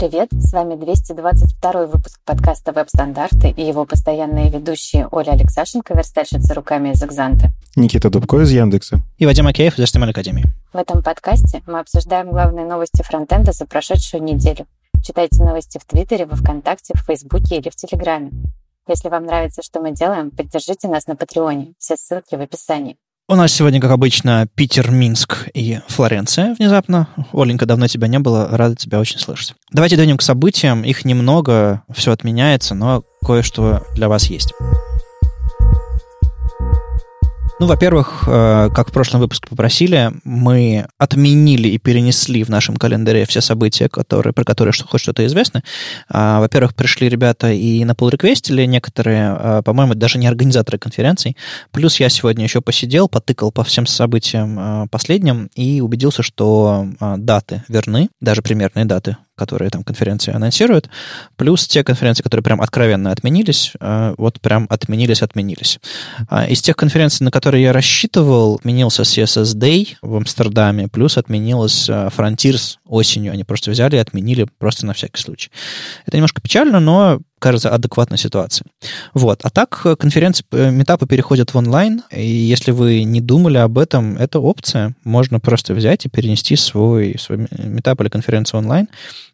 Привет, с вами 222-й выпуск подкаста «Веб Стандарты» и его постоянные ведущие Оля Алексашенко, верстальщица руками из Экзанта, Никита Дубко из Яндекса и Вадим Макеев из HTML Академии. В этом подкасте мы обсуждаем главные новости фронтенда за прошедшую неделю. Читайте новости в Твиттере, во Вконтакте, в Фейсбуке или в Телеграме. Если вам нравится, что мы делаем, поддержите нас на Патреоне. Все ссылки в описании. У нас сегодня, как обычно, Питер, Минск и Флоренция внезапно. Оленька, давно тебя не было, рада тебя очень слышать. Давайте двинем к событиям, их немного, все отменяется, но кое-что для вас есть. Ну, во-первых, как в прошлом выпуске попросили, мы отменили и перенесли в нашем календаре все события, про которые хоть что-то известно. Во-первых, пришли ребята и на пул-реквестили некоторые, по-моему, даже не организаторы конференций. Плюс я сегодня еще посидел, потыкал по всем событиям последним и убедился, что даты верны, даже примерные даты, которые там конференции анонсируют, плюс те конференции, которые прям откровенно отменились, вот прям отменились. Из тех конференций, на которые я рассчитывал, отменился CSS Day в Амстердаме, плюс отменилась Frontiers осенью. Они просто взяли и отменили просто на всякий случай. Это немножко печально, но кажется, адекватной ситуации. Вот. А так конференции, митапы переходят в онлайн, и если вы не думали об этом, это опция. Можно просто взять и перенести свой митап или конференцию онлайн.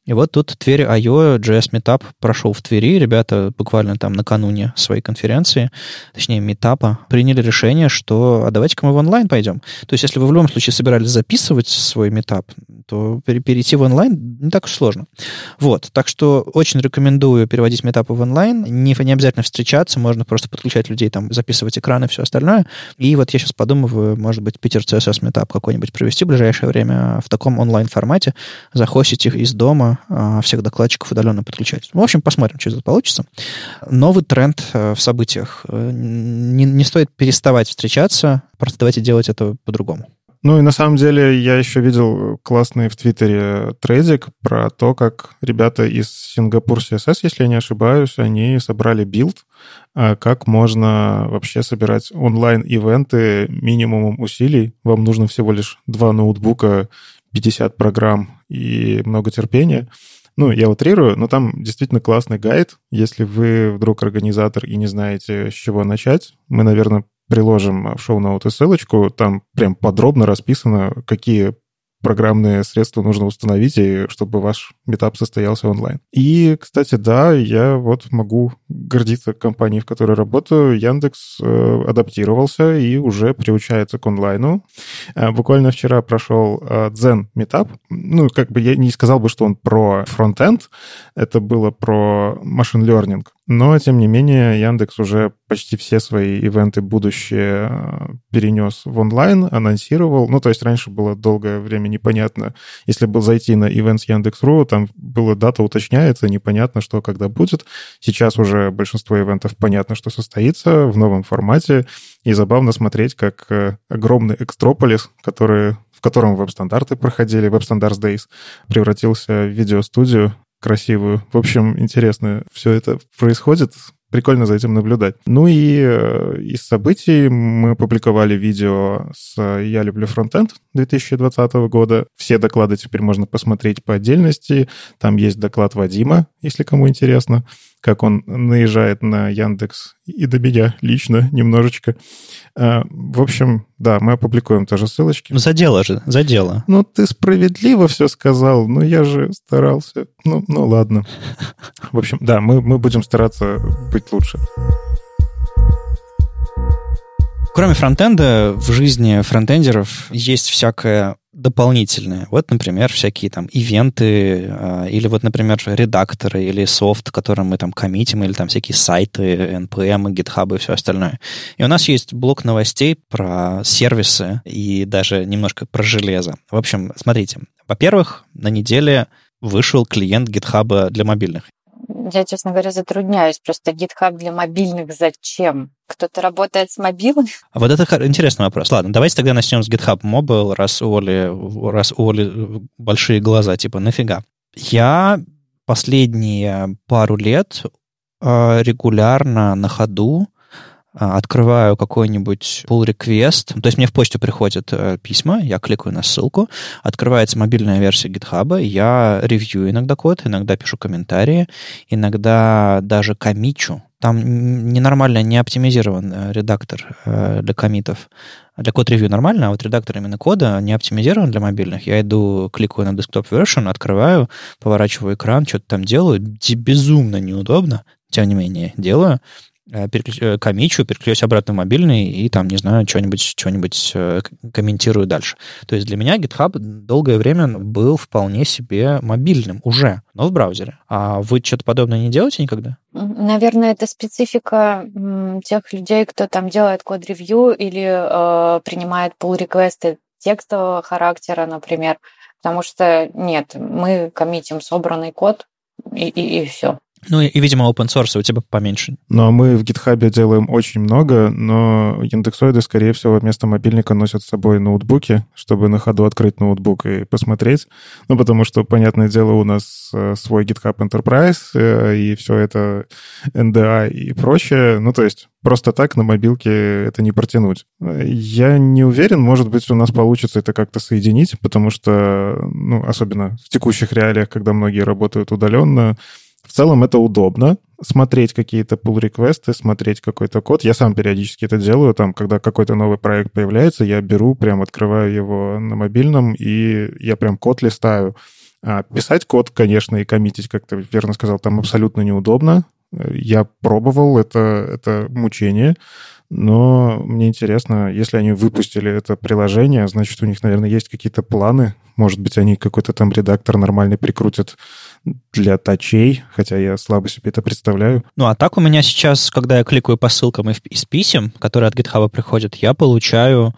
И вот тут Tver.io JS meetup прошел в Твери. Ребята буквально там накануне своей конференции, точнее митапа, приняли решение, что давайте-ка мы в онлайн пойдем. То есть если вы в любом случае собирались записывать свой митап, то перейти в онлайн не так уж сложно. Вот. Так что очень рекомендую переводить митап в онлайн. Не обязательно встречаться, можно просто подключать людей, там, записывать экраны и все остальное. И вот я сейчас подумываю, может быть, Питер CSS Meetup какой-нибудь провести в ближайшее время в таком онлайн-формате, захостить их из дома, всех докладчиков удаленно подключать. В общем, посмотрим, что это получится. Новый тренд в событиях. Не стоит переставать встречаться, просто давайте делать это по-другому. Ну и на самом деле я еще видел классный в Твиттере трейдик про то, как ребята из Сингапур CSS, если я не ошибаюсь, они собрали билд, как можно вообще собирать онлайн-ивенты минимумом усилий. Вам нужно всего лишь 2 ноутбука, 50 программ и много терпения. Ну, я утрирую, но там действительно классный гайд. Если вы вдруг организатор и не знаете, с чего начать, мы, наверное, приложим в шоу-ноуты ссылочку, там прям подробно расписано, какие программные средства нужно установить, и чтобы ваш митап состоялся онлайн. И, кстати, да, я вот могу гордиться компанией, в которой работаю. Яндекс адаптировался и уже приучается к онлайну. Буквально вчера прошел Дзен митап. Ну, как бы я не сказал бы, что он про фронтенд, это было про machine learning. Но, тем не менее, Яндекс уже почти все свои ивенты будущее перенес в онлайн, анонсировал. Ну, то есть раньше было долгое время непонятно. Если был зайти на events Яндекс.ру, там была дата уточняется, непонятно, что когда будет. Сейчас уже большинство ивентов понятно, что состоится в новом формате. И забавно смотреть, как огромный экстрополис, в котором веб-стандарты проходили, Web Standards Days, превратился в видеостудию красивую. В общем, интересно, все это происходит. Прикольно за этим наблюдать. Ну и из событий мы публиковали видео с «Я 💛 фронтенд» 2020 года. Все доклады теперь можно посмотреть по отдельности. Там есть доклад Вадима, если кому интересно, как он наезжает на Яндекс и до меня лично немножечко. В общем, да, мы опубликуем тоже ссылочки. За дело. Ну, ты справедливо все сказал, но я же старался. Ну ладно. В общем, да, мы будем стараться быть лучше. Кроме фронтенда, в жизни фронтендеров есть всякое дополнительные. Вот, например, всякие там ивенты, или вот, например, редакторы, или софт, которым мы там коммитим, или там всякие сайты, npm, GitHub и все остальное. И у нас есть блок новостей про сервисы и даже немножко про железо. В общем, смотрите. Во-первых, на неделе вышел клиент GitHub для мобильных. Я, честно говоря, затрудняюсь. Просто GitHub для мобильных зачем? Кто-то работает с мобилом? Вот это интересный вопрос. Ладно, давайте тогда начнем с GitHub Mobile, раз у Оли большие глаза, типа, нафига? Я последние пару лет регулярно на ходу открываю какой-нибудь pull-request, то есть мне в почту приходят письма, я кликаю на ссылку, открывается мобильная версия GitHub, я ревью иногда код, иногда пишу комментарии, иногда даже коммичу. Там ненормально, не оптимизирован редактор для коммитов. Для код-ревью нормально, а вот редактор именно кода не оптимизирован для мобильных. Я иду, кликаю на desktop version, открываю, поворачиваю экран, что-то там делаю. Безумно неудобно, тем не менее, делаю. Коммичу, переключаюсь обратно в мобильный и там, не знаю, что-нибудь комментирую дальше. То есть для меня GitHub долгое время был вполне себе мобильным уже, но в браузере. А вы что-то подобное не делаете никогда? Наверное, это специфика тех людей, кто там делает код-ревью или принимает pull-реквесты текстового характера, например. Потому что нет, мы коммитим собранный код и все. Ну и, видимо, open source у тебя поменьше. Но мы в GitHub делаем очень много, но яндексоиды, скорее всего, вместо мобильника носят с собой ноутбуки, чтобы на ходу открыть ноутбук и посмотреть. Ну, потому что, понятное дело, у нас свой GitHub Enterprise, и все это NDA и прочее. Ну, то есть просто так на мобилке это не протянуть. Я не уверен, может быть, у нас получится это как-то соединить, потому что, ну, особенно в текущих реалиях, когда многие работают удаленно, в целом это удобно, смотреть какие-то pull-реквесты, смотреть какой-то код. Я сам периодически это делаю, там, когда какой-то новый проект появляется, я беру, прям открываю его на мобильном, и я прям код листаю. А писать код, конечно, и коммитить, как ты верно сказал, там абсолютно неудобно. Я пробовал, это мучение, но мне интересно, если они выпустили это приложение, значит, у них, наверное, есть какие-то планы. Может быть, они какой-то там редактор нормальный прикрутят для тачей, хотя я слабо себе это представляю. Ну, а так у меня сейчас, когда я кликаю по ссылкам из писем, которые от GitHub приходят, я получаю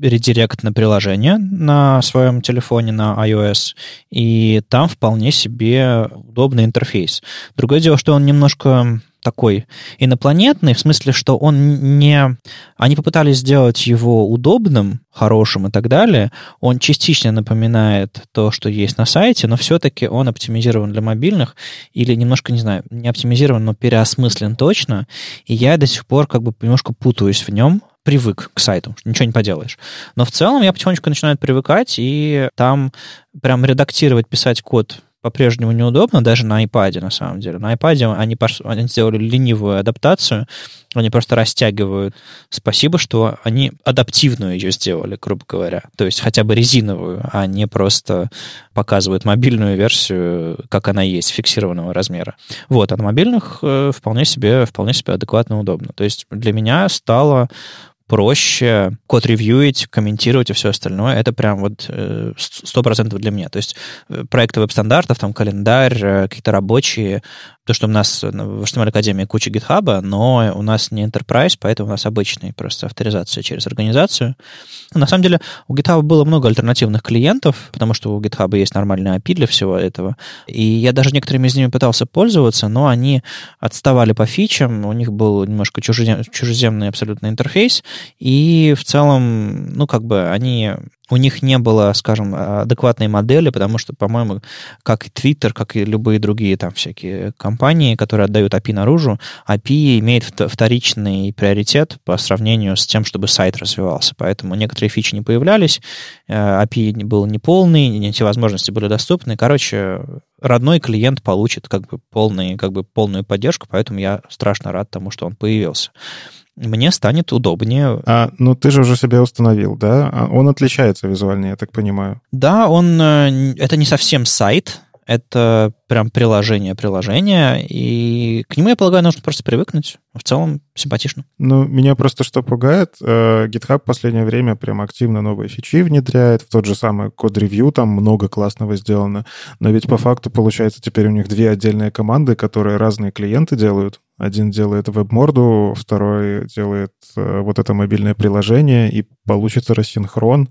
редирект на приложение на своем телефоне, на iOS, и там вполне себе удобный интерфейс. Другое дело, что он немножко такой инопланетный, в смысле, что он не... Они попытались сделать его удобным, хорошим и так далее. Он частично напоминает то, что есть на сайте, но все-таки он оптимизирован для мобильных или немножко, не знаю, не оптимизирован, но переосмыслен точно. И я до сих пор как бы немножко путаюсь в нем, привык к сайту, ничего не поделаешь. Но в целом я потихонечку начинаю привыкать, и там прям редактировать, писать код по-прежнему неудобно, даже на iPad, на самом деле. На iPad они сделали ленивую адаптацию, они просто растягивают. Спасибо, что они адаптивную ее сделали, грубо говоря. То есть хотя бы резиновую, а не просто показывают мобильную версию, как она есть, фиксированного размера. Вот, а на мобильных вполне себе адекватно удобно. То есть для меня стало проще код ревьюить, комментировать и все остальное. Это прям вот 100% для меня. То есть проекты веб-стандартов, там календарь, какие-то рабочие. То, что у нас в HTML Академии куча GitHub, но у нас не Enterprise, поэтому у нас обычная просто авторизация через организацию. На самом деле у GitHub было много альтернативных клиентов, потому что у GitHub есть нормальный API для всего этого. И я даже некоторыми из ними пытался пользоваться, но они отставали по фичам, у них был немножко чужеземный абсолютно интерфейс, и в целом, ну, как бы они... У них не было, скажем, адекватной модели, потому что, по-моему, как и Twitter, как и любые другие там всякие компании, которые отдают API наружу, API имеет вторичный приоритет по сравнению с тем, чтобы сайт развивался. Поэтому некоторые фичи не появлялись, API был неполный, эти возможности были доступны. Короче, родной клиент получит полную поддержку, поэтому я страшно рад тому, что он появился. Мне станет удобнее. Ну, ты же уже себя установил, да? Он отличается визуально, я так понимаю. Да, это не совсем сайт, это прям приложение, и к нему, я полагаю, нужно просто привыкнуть. В целом симпатично. Ну, меня просто что пугает, GitHub в последнее время прям активно новые фичи внедряет, в тот же самый код-ревью, там много классного сделано, но ведь по факту, получается, теперь у них две отдельные команды, которые разные клиенты делают. Один делает веб-морду, второй делает вот это мобильное приложение, и получится рассинхрон.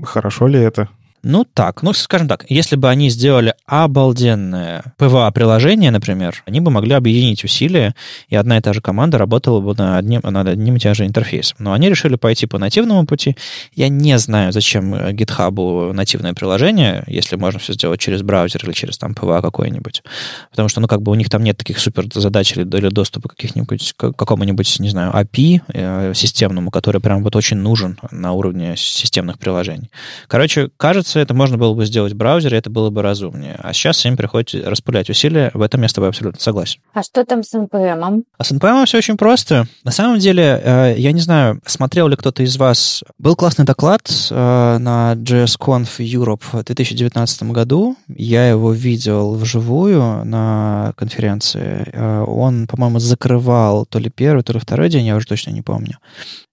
Хорошо ли это? Ну так, ну скажем так, если бы они сделали обалденное ПВА-приложение, например, они бы могли объединить усилия, и одна и та же команда работала бы над одним и тем же интерфейсом. Но они решили пойти по нативному пути. Я не знаю, зачем GitHub'у нативное приложение, если можно все сделать через браузер или через там ПВА какой-нибудь. Потому что, ну, как бы у них там нет таких суперзадач или доступа к какому-нибудь, не знаю, API системному, который прям вот очень нужен на уровне системных приложений. Короче, кажется, это можно было бы сделать в браузере, это было бы разумнее. А сейчас им приходится распылять усилия, в этом я с тобой абсолютно согласен. А что там с npm? А с npm все очень просто. На самом деле, я не знаю, смотрел ли кто-то из вас, был классный доклад на JSConf Europe в 2019 году, я его видел вживую на конференции, он, по-моему, закрывал то ли первый, то ли второй день, я уже точно не помню.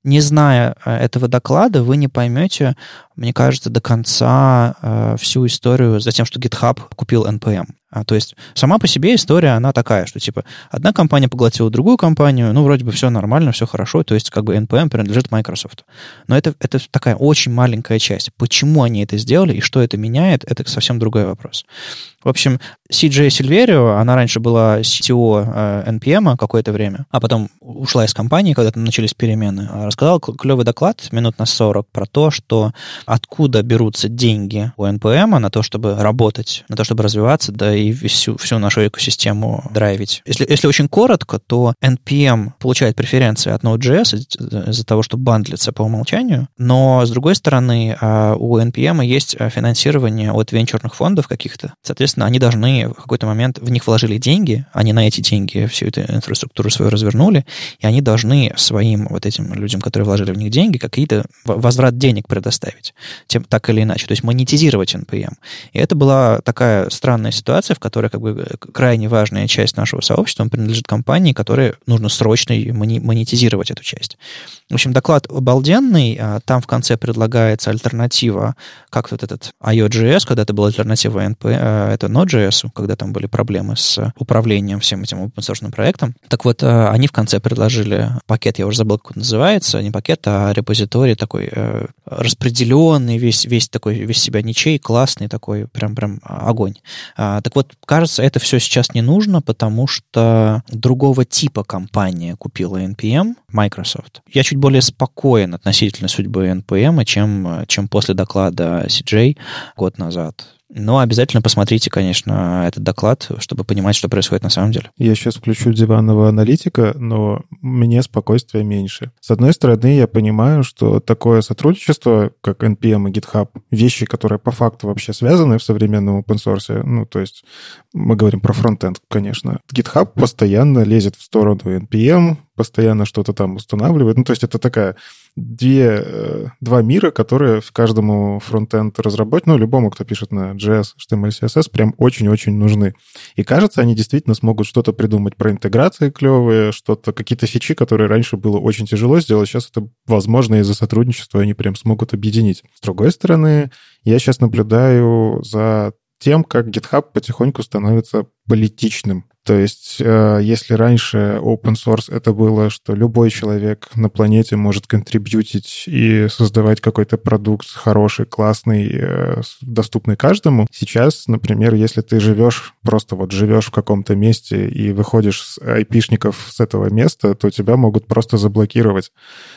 Не зная этого доклада, вы не поймете, мне кажется, до конца всю историю за тем, что GitHub купил NPM. То есть сама по себе история, она такая, что типа одна компания поглотила другую компанию, ну, вроде бы все нормально, все хорошо, то есть как бы NPM принадлежит Microsoft. Но это такая очень маленькая часть. Почему они это сделали и что это меняет, это совсем другой вопрос. В общем, CJ Silverio, она раньше была CTO NPM какое-то время, а потом ушла из компании, когда там начались перемены, рассказала клевый доклад минут на 40 про то, что откуда берутся деньги у NPM на то, чтобы работать, на то, чтобы развиваться, да и всю нашу экосистему драйвить. Если очень коротко, то NPM получает преференции от Node.js из-за того, что бандлится по умолчанию, но, с другой стороны, у NPM есть финансирование от венчурных фондов каких-то. Соответственно, они должны в какой-то момент, в них вложили деньги, они на эти деньги всю эту инфраструктуру свою развернули, и они должны своим вот этим людям, которые вложили в них деньги, какие-то возврат денег предоставить, тем, так или иначе, то есть монетизировать NPM. И это была такая странная ситуация, в которой как бы крайне важная часть нашего сообщества принадлежит компании, которой нужно срочно монетизировать эту часть. В общем, доклад обалденный. Там в конце предлагается альтернатива, как вот этот IOJS, когда это была альтернатива NPM, это Node.js, когда там были проблемы с управлением всем этим open-source проектом. Так вот, они в конце предложили пакет, я уже забыл, как он называется, не пакет, а репозиторий такой распределенный, весь себя ничей, классный такой, прям огонь. Так вот, кажется, это все сейчас не нужно, потому что другого типа компания купила NPM, Microsoft. Я чуть более спокоен относительно судьбы NPM, чем после доклада CJ год назад. Но обязательно посмотрите, конечно, этот доклад, чтобы понимать, что происходит на самом деле. Я сейчас включу диванного аналитика, но мне спокойствия меньше. С одной стороны, я понимаю, что такое сотрудничество, как NPM и GitHub, вещи, которые по факту вообще связаны в современном open-source, ну, то есть мы говорим про фронтенд, конечно. GitHub постоянно лезет в сторону NPM, постоянно что-то там устанавливает. Ну, то есть это такая... Два мира, которые в каждому фронт-энд разработчику, ну, любому, кто пишет на JS, HTML, CSS, прям очень-очень нужны. И кажется, они действительно смогут что-то придумать про интеграции клевые, что-то, какие-то фичи, которые раньше было очень тяжело сделать, сейчас это возможно из-за сотрудничества, они прям смогут объединить. С другой стороны, я сейчас наблюдаю за тем, как GitHub потихоньку становится политичным. То есть, если раньше open source это было, что любой человек на планете может контрибьютить и создавать какой-то продукт хороший, классный, доступный каждому. Сейчас, например, если ты живешь в каком-то месте и выходишь с айпишников с этого места, то тебя могут просто заблокировать.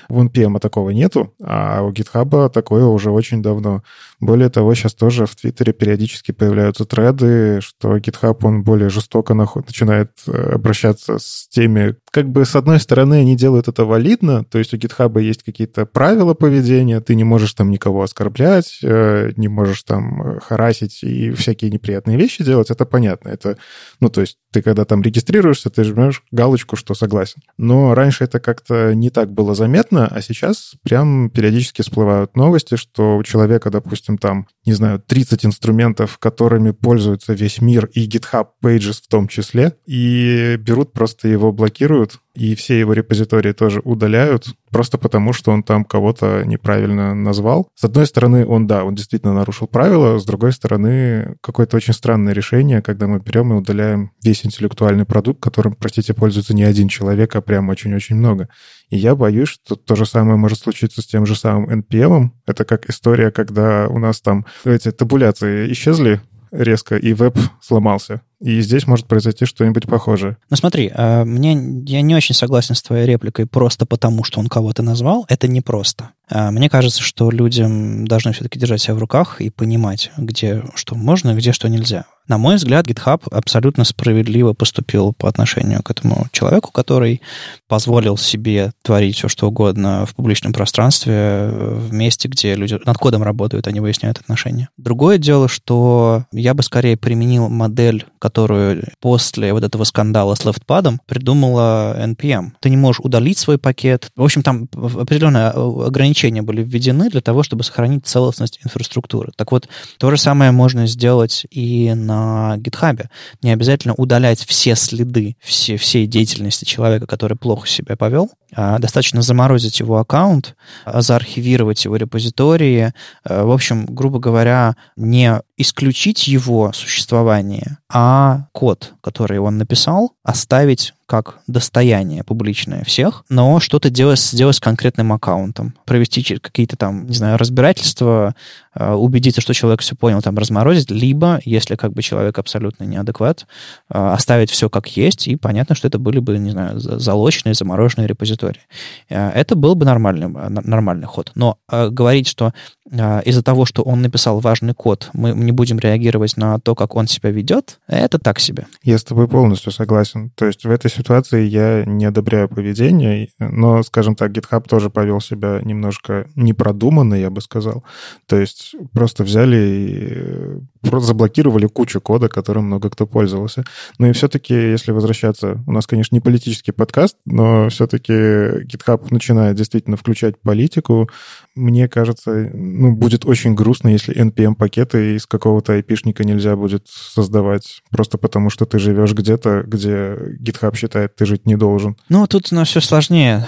В NPM такого нету, а у GitHub такое уже очень давно. Более того, сейчас тоже в Твиттере периодически появляются треды, что GitHub, он более жестоко начинает обращаться с теми... Как бы, с одной стороны, они делают это валидно, то есть у GitHub есть какие-то правила поведения, ты не можешь там никого оскорблять, не можешь там харасить и всякие неприятные вещи делать, это понятно. Это, ну, то есть ты, когда там регистрируешься, ты жмешь галочку, что согласен. Но раньше это как-то не так было заметно, а сейчас прям периодически всплывают новости, что у человека, допустим, там, не знаю, 30 инструментов, которыми пользуется весь мир, и GitHub Pages в том числе, коде и берут, просто его блокируют, и все его репозитории тоже удаляют, просто потому, что он там кого-то неправильно назвал. С одной стороны, он действительно нарушил правила, с другой стороны, какое-то очень странное решение, когда мы берем и удаляем весь интеллектуальный продукт, которым, простите, пользуется не один человек, а прям очень-очень много. И я боюсь, что то же самое может случиться с тем же самым npm. Это как история, когда у нас там эти табуляции исчезли резко, и веб сломался. И здесь может произойти что-нибудь похожее. Ну смотри, я не очень согласен с твоей репликой просто потому, что он кого-то назвал. Это непросто. Мне кажется, что людям должны все-таки держать себя в руках и понимать, где что можно, где что нельзя. На мой взгляд, GitHub абсолютно справедливо поступил по отношению к этому человеку, который позволил себе творить все, что угодно в публичном пространстве, в месте, где люди над кодом работают, они выясняют отношения. Другое дело, что я бы скорее применил модель, которую после вот этого скандала с лефтпадом придумала NPM. Ты не можешь удалить свой пакет. В общем, там определенные ограничения были введены для того, чтобы сохранить целостность инфраструктуры. Так вот, то же самое можно сделать и на GitHub. Не обязательно удалять все следы всей деятельности человека, который плохо себя повел. Достаточно заморозить его аккаунт, заархивировать его репозитории. В общем, грубо говоря, не исключить его существование, а код, который он написал, оставить как достояние публичное всех, но что-то сделать с конкретным аккаунтом. Провести какие-то там, не знаю, разбирательства, убедиться, что человек все понял, там разморозить, либо, если как бы человек абсолютно неадекват, оставить все как есть, и понятно, что это были бы, не знаю, залоченные, замороженные репозитории. Это был бы нормальный ход. Но говорить, что из-за того, что он написал важный код, мы не будем реагировать на то, как он себя ведет, это так себе. Я с тобой полностью согласен. То есть в этой ситуации я не одобряю поведение, но, скажем так, GitHub тоже повел себя немножко непродуманно, я бы сказал. То есть просто взяли и просто заблокировали кучу кода, которым много кто пользовался. Ну и все-таки, если возвращаться, у нас, конечно, не политический подкаст, но все-таки GitHub начинает действительно включать политику. Мне кажется, будет очень грустно, если NPM-пакеты из какого-то IP-шника нельзя будет создавать, просто потому что ты живешь где-то, где GitHub считает, ты жить не должен. Ну, тут у нас все сложнее.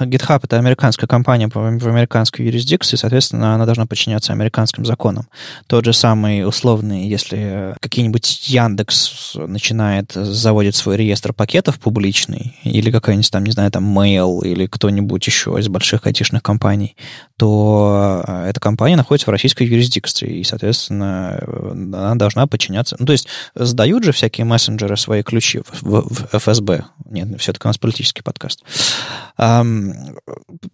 GitHub — это американская компания в американской юрисдикции, соответственно, она должна подчиняться американским законам. Тот же самый условный, если какие-нибудь Яндекс заводит свой реестр пакетов публичный, или какая-нибудь там, не знаю, там Mail, или кто-нибудь еще из больших айтишных компаний, то эта компания находится в российской юрисдикции, и, соответственно, она должна подчиняться. Ну, то есть сдают же всякие мессенджеры свои ключи в ФСБ. Нет, все-таки у нас политический подкаст.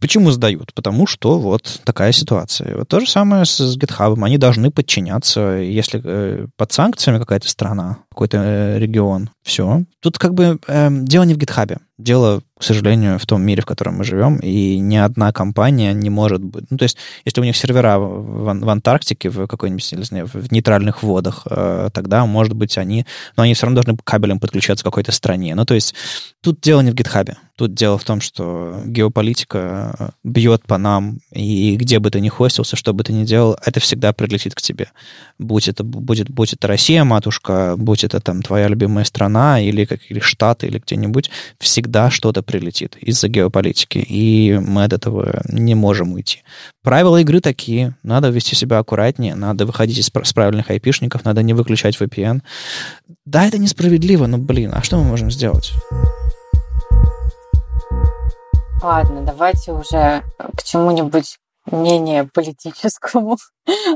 Почему сдают? Потому что вот такая ситуация. Вот то же самое с GitHub. Они должны подчиняться. Если под санкциями какая-то страна, какой-то регион, все. Тут как бы дело не в GitHub. Дело, к сожалению, в том мире, в котором мы живем, и ни одна компания не может быть... Ну, то есть, если у них сервера в Антарктике, в какой-нибудь, не знаю, в нейтральных водах, тогда, может быть, они... Но они все равно должны кабелем подключаться к какой-то стране. Ну, то есть, тут дело не в GitHub. Тут дело в том, что геополитика бьет по нам, и где бы ты ни хостился, что бы ты ни делал, это всегда прилетит к тебе. Будь это Россия, матушка, будь это там твоя любимая страна, или Штаты, или где-нибудь, всегда что-то прилетит из-за геополитики, и мы от этого не можем уйти. Правила игры такие, надо вести себя аккуратнее, надо выходить с правильных айпишников, надо не выключать VPN. Да, это несправедливо, но, а что мы можем сделать? Ладно, давайте уже к чему-нибудь менее политическому,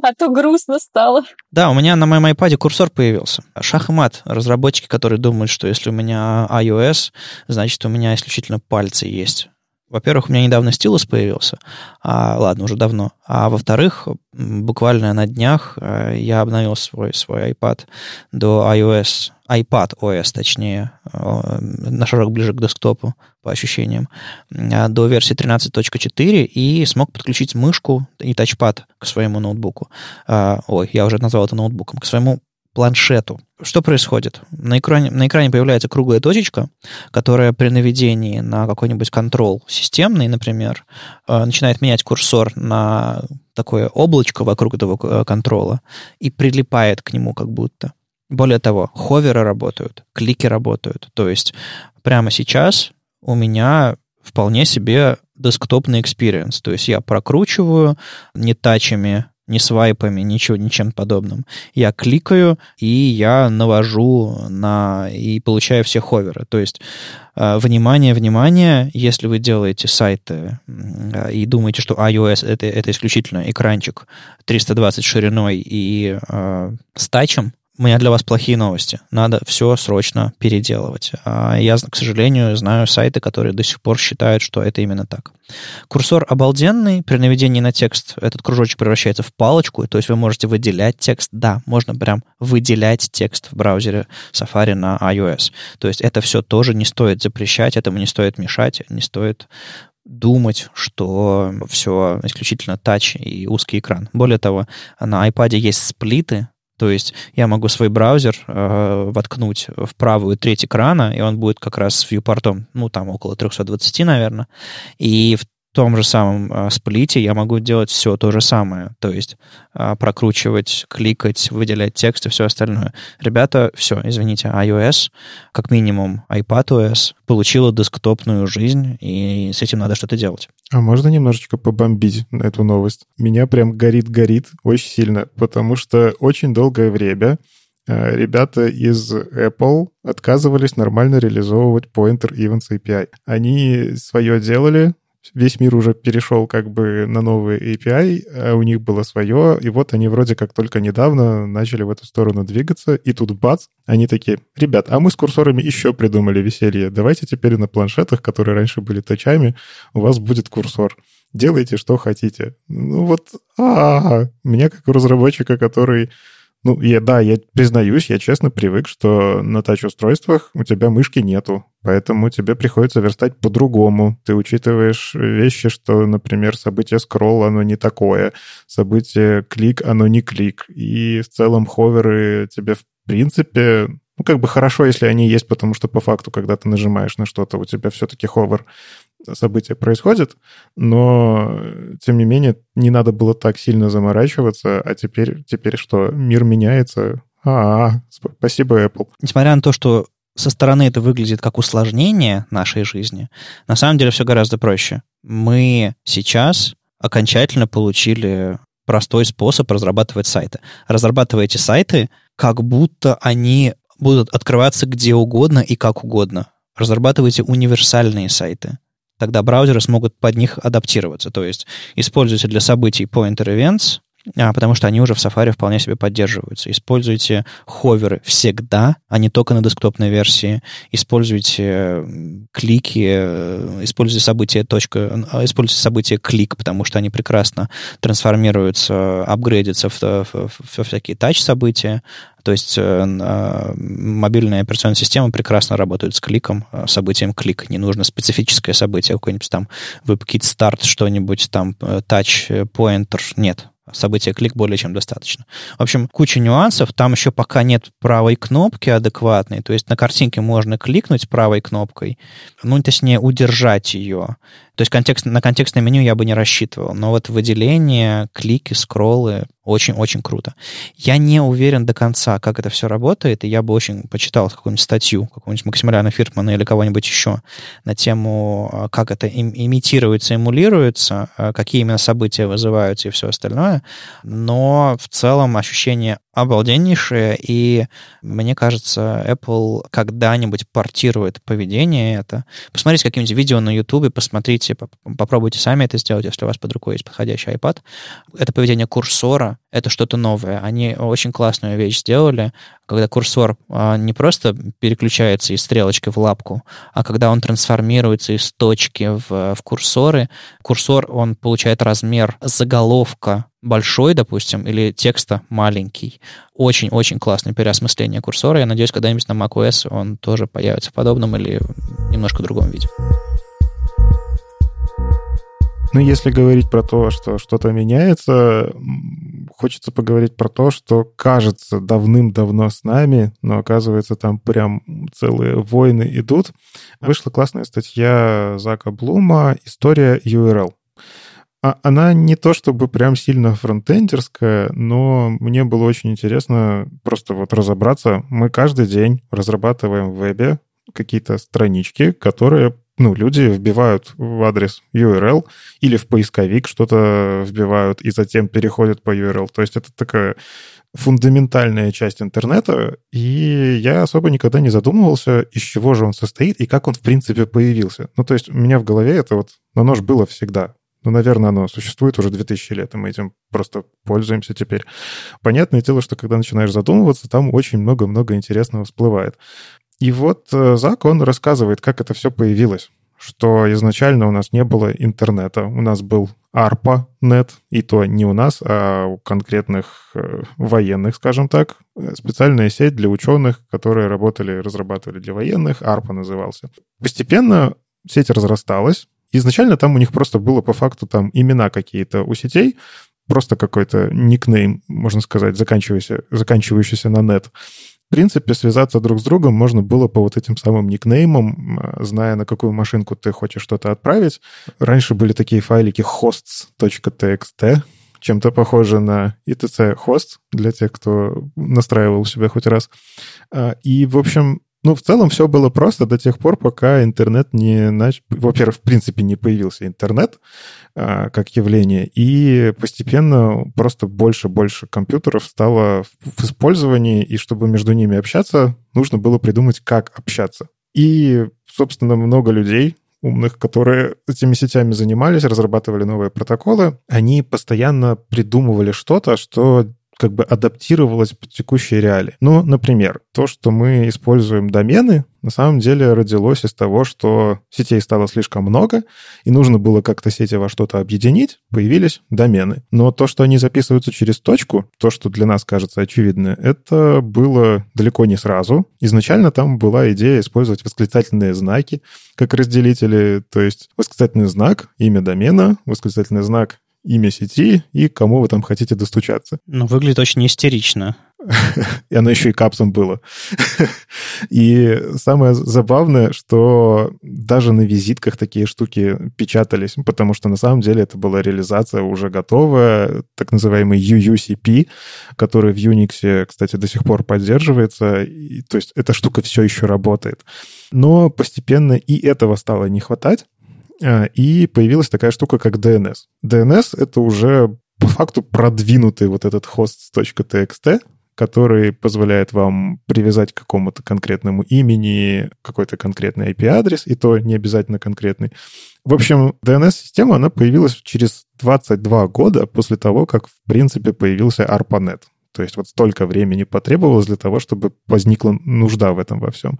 а то грустно стало. Да, у меня на моем iPad курсор появился. Шах и мат. Разработчики, которые думают, что если у меня iOS, значит, у меня исключительно пальцы есть. Во-первых, у меня недавно стилус появился. Ладно, уже давно. А во-вторых, буквально на днях я обновил свой iPad до iOS, iPad OS, точнее, на шаг ближе к десктопу, по ощущениям, до версии 13.4, и смог подключить мышку и тачпад к своему ноутбуку. Я уже назвал это ноутбуком. К своему планшету. Что происходит? На экране появляется круглая точечка, которая при наведении на какой-нибудь контрол системный, например, начинает менять курсор на такое облачко вокруг этого контрола и прилипает к нему как будто. Более того, ховеры работают, клики работают. То есть прямо сейчас у меня вполне себе десктопный экспириенс. То есть я прокручиваю не тачами, не свайпами, ничего, ничем подобным. Я кликаю, и я навожу и получаю все ховеры. То есть, внимание, внимание, если вы делаете сайты и думаете, что iOS это исключительно экранчик 320 шириной и с тачем, у меня для вас плохие новости. Надо все срочно переделывать. Я, к сожалению, знаю сайты, которые до сих пор считают, что это именно так. Курсор обалденный. При наведении на текст этот кружочек превращается в палочку. То есть вы можете выделять текст. Да, можно прям выделять текст в браузере Safari на iOS. То есть это все тоже не стоит запрещать, этому не стоит мешать, не стоит думать, что все исключительно тач и узкий экран. Более того, на iPad есть сплиты. То есть я могу свой браузер воткнуть в правую треть экрана, и он будет как раз с вьюпортом, ну, там около 320, наверное. И в том же самом сплите я могу делать все то же самое. То есть прокручивать, кликать, выделять текст и все остальное. Ребята, все, извините, iOS, как минимум iPadOS, получила десктопную жизнь, и с этим надо что-то делать. А можно немножечко побомбить на эту новость? Меня прям горит-горит очень сильно, потому что очень долгое время ребята из Apple отказывались нормально реализовывать Pointer Events API. Они свое делали, весь мир уже перешел как бы на новый API, а у них было свое, и вот они вроде как только недавно начали в эту сторону двигаться, и тут бац, они такие: ребят, а мы с курсорами еще придумали веселье, давайте теперь на планшетах, которые раньше были тачами, у вас будет курсор. Делайте, что хотите. Ну вот, меня как разработчика, который... Ну, я признаюсь, я честно привык, что на тач-устройствах у тебя мышки нету, поэтому тебе приходится верстать по-другому. Ты учитываешь вещи, что, например, событие скролл, оно не такое, событие клик, оно не клик. И в целом ховеры тебе, в принципе, ну, как бы хорошо, если они есть, потому что по факту, когда ты нажимаешь на что-то, у тебя все-таки ховер событие происходит, но, тем не менее, не надо было так сильно заморачиваться, а теперь что? Мир меняется? Спасибо, Apple. Несмотря на то, что со стороны это выглядит как усложнение нашей жизни, на самом деле все гораздо проще. Мы сейчас окончательно получили простой способ разрабатывать сайты. Разрабатывайте сайты, как будто они будут открываться где угодно и как угодно. Разрабатывайте универсальные сайты. Тогда браузеры смогут под них адаптироваться. То есть используйте для событий Pointer Events, потому что они уже в Safari вполне себе поддерживаются. Используйте ховеры всегда, а не только на десктопной версии. Используйте клики, используйте события клик, потому что они прекрасно трансформируются, апгрейдятся во всякие тач-события. То есть мобильная операционная система прекрасно работает с кликом, событием клик. Не нужно специфическое событие, какой-нибудь там WebKit Start, что-нибудь там, тач-поинтер. Нет, события клик более чем достаточно. В общем, куча нюансов. Там еще пока нет правой кнопки адекватной. То есть на картинке можно кликнуть правой кнопкой, ну, точнее, удержать ее. То есть на контекстное меню я бы не рассчитывал. Но вот выделение, клики, скроллы — очень-очень круто. Я не уверен до конца, как это все работает, и я бы очень почитал какую-нибудь статью, какого-нибудь Максимилиана Фиртмана или кого-нибудь еще на тему, как это имитируется, эмулируется, какие именно события вызываются и все остальное. Но в целом ощущение обалденнейшее, и мне кажется, Apple когда-нибудь портирует поведение это. Посмотрите какие-нибудь видео на YouTube, посмотрите, попробуйте сами это сделать, если у вас под рукой есть подходящий iPad. Это поведение курсора, это что-то новое. Они очень классную вещь сделали, когда курсор не просто переключается из стрелочки в лапку, а когда он трансформируется из точки в курсоры. Курсор, он получает размер заголовка большой, допустим, или текста маленький. Очень-очень классное переосмысление курсора. Я надеюсь, когда-нибудь на macOS он тоже появится в подобном или немножко другом виде. Ну, если говорить про то, что что-то меняется, хочется поговорить про то, что кажется давным-давно с нами, но оказывается там прям целые войны идут. Вышла классная статья Зака Блума «История URL». Она не то чтобы прям сильно фронтендерская, но мне было очень интересно просто вот разобраться. Мы каждый день разрабатываем в вебе какие-то странички, которые, люди вбивают в адрес URL или в поисковик что-то вбивают и затем переходят по URL. То есть это такая фундаментальная часть интернета, и я особо никогда не задумывался, из чего же он состоит и как он, в принципе, появился. То есть у меня в голове это вот на нож было всегда. Наверное, оно существует уже 2000 лет, и мы этим просто пользуемся теперь. Понятное дело, что когда начинаешь задумываться, там очень много-много интересного всплывает. И вот Зак, он рассказывает, как это все появилось, что изначально у нас не было интернета, у нас был ARPANET, и то не у нас, а у конкретных военных, скажем так, специальная сеть для ученых, которые работали, разрабатывали для военных, ARPA назывался. Постепенно сеть разрасталась. Изначально там у них просто было по факту там имена какие-то у сетей, просто какой-то никнейм, можно сказать, заканчивающийся на .net. В принципе, связаться друг с другом можно было по вот этим самым никнеймам, зная, на какую машинку ты хочешь что-то отправить. Раньше были такие файлики hosts.txt, чем-то похоже на etc host, для тех, кто настраивал себя хоть раз. И, в общем... в целом все было просто до тех пор, пока интернет не начал... Во-первых, в принципе, не появился интернет как явление, и постепенно просто больше-больше компьютеров стало в использовании, и чтобы между ними общаться, нужно было придумать, как общаться. И, собственно, много людей умных, которые этими сетями занимались, разрабатывали новые протоколы, они постоянно придумывали что-то, что... как бы адаптировалась под текущие реалии. Например, то, что мы используем домены, на самом деле родилось из того, что сетей стало слишком много, и нужно было как-то сети во что-то объединить, появились домены. Но то, что они записываются через точку, то, что для нас кажется очевидно, это было далеко не сразу. Изначально там была идея использовать восклицательные знаки как разделители, то есть восклицательный знак, имя домена, восклицательный знак, имя сети и кому вы там хотите достучаться. Выглядит очень истерично. И оно еще и капсом было. И самое забавное, что даже на визитках такие штуки печатались, потому что на самом деле это была реализация уже готовая, так называемый UUCP, который в Unix, кстати, до сих пор поддерживается. И, то есть эта штука все еще работает. Но постепенно и этого стало не хватать, и появилась такая штука, как DNS. DNS — это уже по факту продвинутый вот этот hosts.txt, который позволяет вам привязать к какому-то конкретному имени какой-то конкретный IP-адрес, и то не обязательно конкретный. В общем, DNS-система, она появилась через 22 года после того, как, в принципе, появился ARPANET. То есть вот столько времени потребовалось для того, чтобы возникла нужда в этом во всем.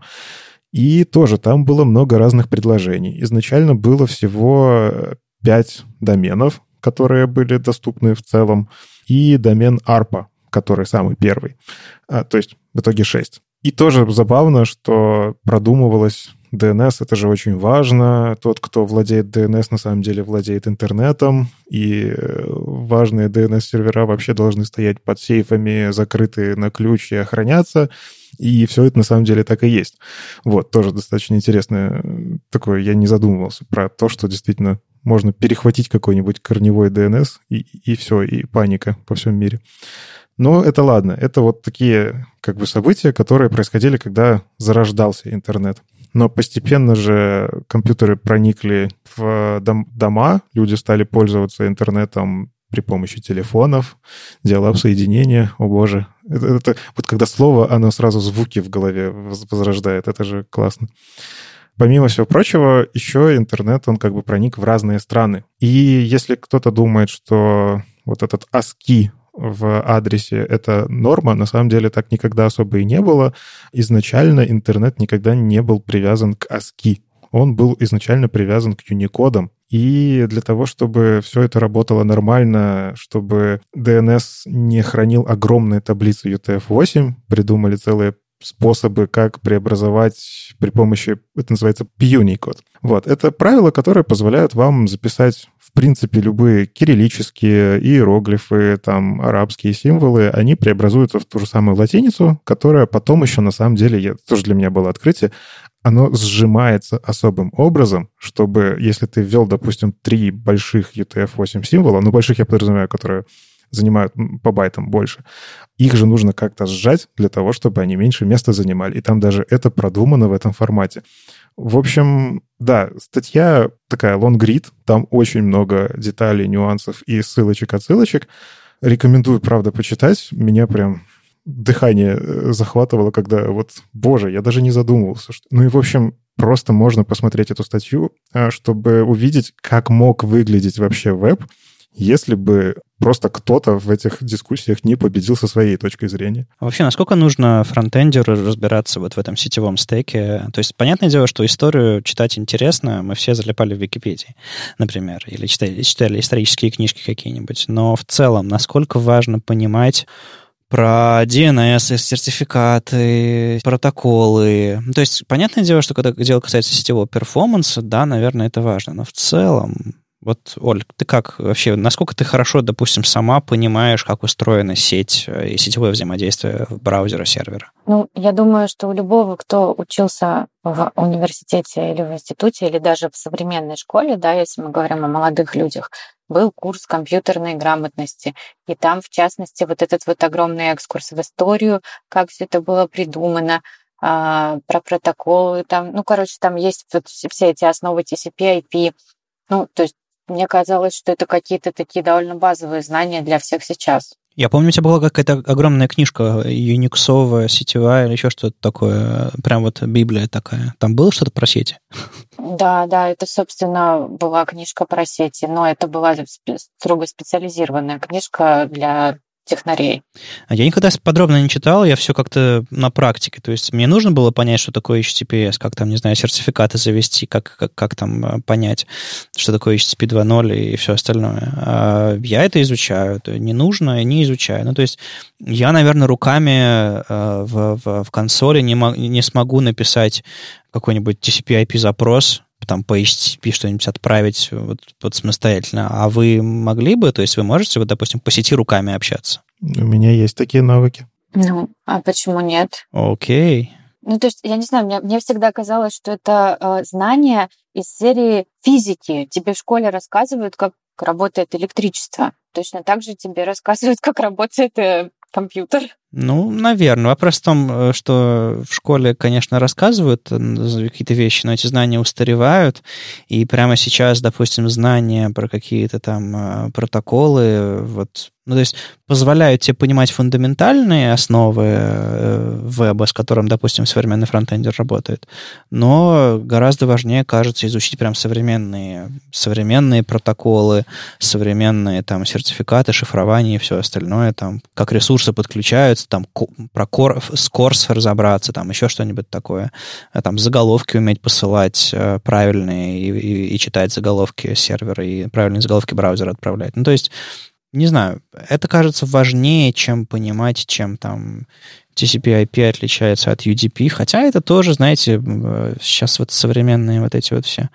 И тоже там было много разных предложений. Изначально было всего 5 доменов, которые были доступны в целом, и домен ARPA, который самый первый. То есть в итоге 6. И тоже забавно, что продумывалось DNS, это же очень важно. Тот, кто владеет DNS, на самом деле владеет интернетом, и важные DNS-сервера вообще должны стоять под сейфами, закрытые на ключ и охраняться. И все это на самом деле так и есть. Тоже достаточно интересное такое, я не задумывался про то, что действительно можно перехватить какой-нибудь корневой DNS, и все, и паника по всем мире. Но это ладно, это вот такие как бы события, которые происходили, когда зарождался интернет. Но постепенно же компьютеры проникли в дома, люди стали пользоваться интернетом при помощи телефонов, диалап-соединения, о боже. Это вот когда слово, оно сразу звуки в голове возрождает, это же классно. Помимо всего прочего, еще интернет, он как бы проник в разные страны. И если кто-то думает, что вот этот ASCII в адресе — это норма, на самом деле так никогда особо и не было. Изначально интернет никогда не был привязан к ASCII. Он был изначально привязан к Unicode. И для того, чтобы все это работало нормально, чтобы DNS не хранил огромные таблицы UTF-8, придумали целые способы, как преобразовать при помощи, это называется Punicode. Это правила, которые позволяют вам записать, в принципе, любые кириллические иероглифы, там, арабские символы, они преобразуются в ту же самую латиницу, которая потом еще, на самом деле, тоже для меня было открытие, оно сжимается особым образом, чтобы, если ты ввел, допустим, 3 больших UTF-8 символа, ну, больших я подразумеваю, которые занимают по байтам больше, их же нужно как-то сжать для того, чтобы они меньше места занимали. И там даже это продумано в этом формате. В общем, да, статья такая long-read, там очень много деталей, нюансов и ссылочек-отсылочек. Рекомендую, правда, почитать. Меня прям дыхание захватывало, когда вот, боже, я даже не задумывался. Ну и, в общем, просто можно посмотреть эту статью, чтобы увидеть, как мог выглядеть вообще веб, если бы просто кто-то в этих дискуссиях не победил со своей точкой зрения. А вообще, насколько нужно фронтендеру разбираться вот в этом сетевом стеке? То есть, понятное дело, что историю читать интересно, мы все залипали в Википедии, например, или читали исторические книжки какие-нибудь, но в целом, насколько важно понимать про DNS, сертификаты, протоколы. То есть, понятное дело, что когда дело касается сетевого перформанса, да, наверное, это важно, но в целом... Вот, Оль, ты как вообще, насколько ты хорошо, допустим, сама понимаешь, как устроена сеть и сетевое взаимодействие браузера, сервера? Ну, я думаю, что у любого, кто учился в университете или в институте, или даже в современной школе, да, если мы говорим о молодых людях, был курс компьютерной грамотности. И там, в частности, вот этот вот огромный экскурс в историю, как все это было придумано, про протоколы. Там, ну, короче, там есть вот все эти основы TCP, IP. Ну, то есть, мне казалось, что это какие-то такие довольно базовые знания для всех сейчас. Я помню, у тебя была какая-то огромная книжка юниксовая, сетевая или еще что-то такое, прям вот библия такая. Там было что-то про сети? Да, это, собственно, была книжка про сети, но это была строго специализированная книжка для технарей. Я никогда подробно не читал, я все как-то на практике. То есть мне нужно было понять, что такое HTTPS, как там, не знаю, сертификаты завести, как там понять, что такое HTTP 2.0 и все остальное. А я это изучаю, это не нужно, я не изучаю. Ну, то есть я, наверное, руками в консоли не смогу написать какой-нибудь TCP/IP запрос, там по HTTP что-нибудь отправить вот самостоятельно. А вы могли бы, то есть вы можете, вот, допустим, по сети руками общаться? У меня есть такие навыки. Ну, а почему нет? Окей. Ну, то есть, я не знаю, мне всегда казалось, что это знания из серии физики. Тебе в школе рассказывают, как работает электричество. Точно так же тебе рассказывают, как работает компьютер. Ну, наверное. Вопрос в том, что в школе, конечно, рассказывают какие-то вещи, но эти знания устаревают, и прямо сейчас, допустим, знания про какие-то там протоколы, вот, ну, то есть позволяют тебе понимать фундаментальные основы веба, с которым, допустим, современный фронтендер работает, но гораздо важнее, кажется, изучить прям современные протоколы, современные там сертификаты, шифрование и все остальное, там, как ресурсы подключаются, там, про скорс разобраться, там, еще что-нибудь такое. Там, заголовки уметь посылать правильные и читать заголовки сервера, и правильные заголовки браузера отправлять. Ну, то есть, не знаю, это кажется важнее, чем понимать, чем там TCP/IP отличается от UDP, хотя это тоже, знаете, сейчас вот современные вот эти вот все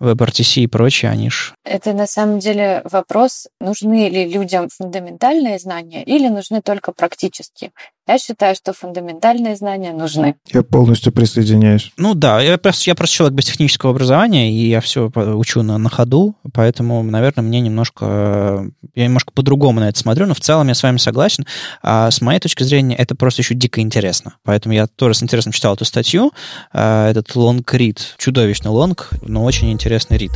WebRTC и прочие, они ж... Это на самом деле вопрос, нужны ли людям фундаментальные знания или нужны только практические. Я считаю, что фундаментальные знания нужны. Я полностью присоединяюсь. Ну да, я просто человек без технического образования, и я все учу на ходу, поэтому, наверное, я немножко по-другому на это смотрю, но в целом я с вами согласен. А с моей точки зрения, это просто еще дико интересно. Поэтому я тоже с интересом читал эту статью, этот лонг-рид, чудовищный лонг, но очень интересный рид.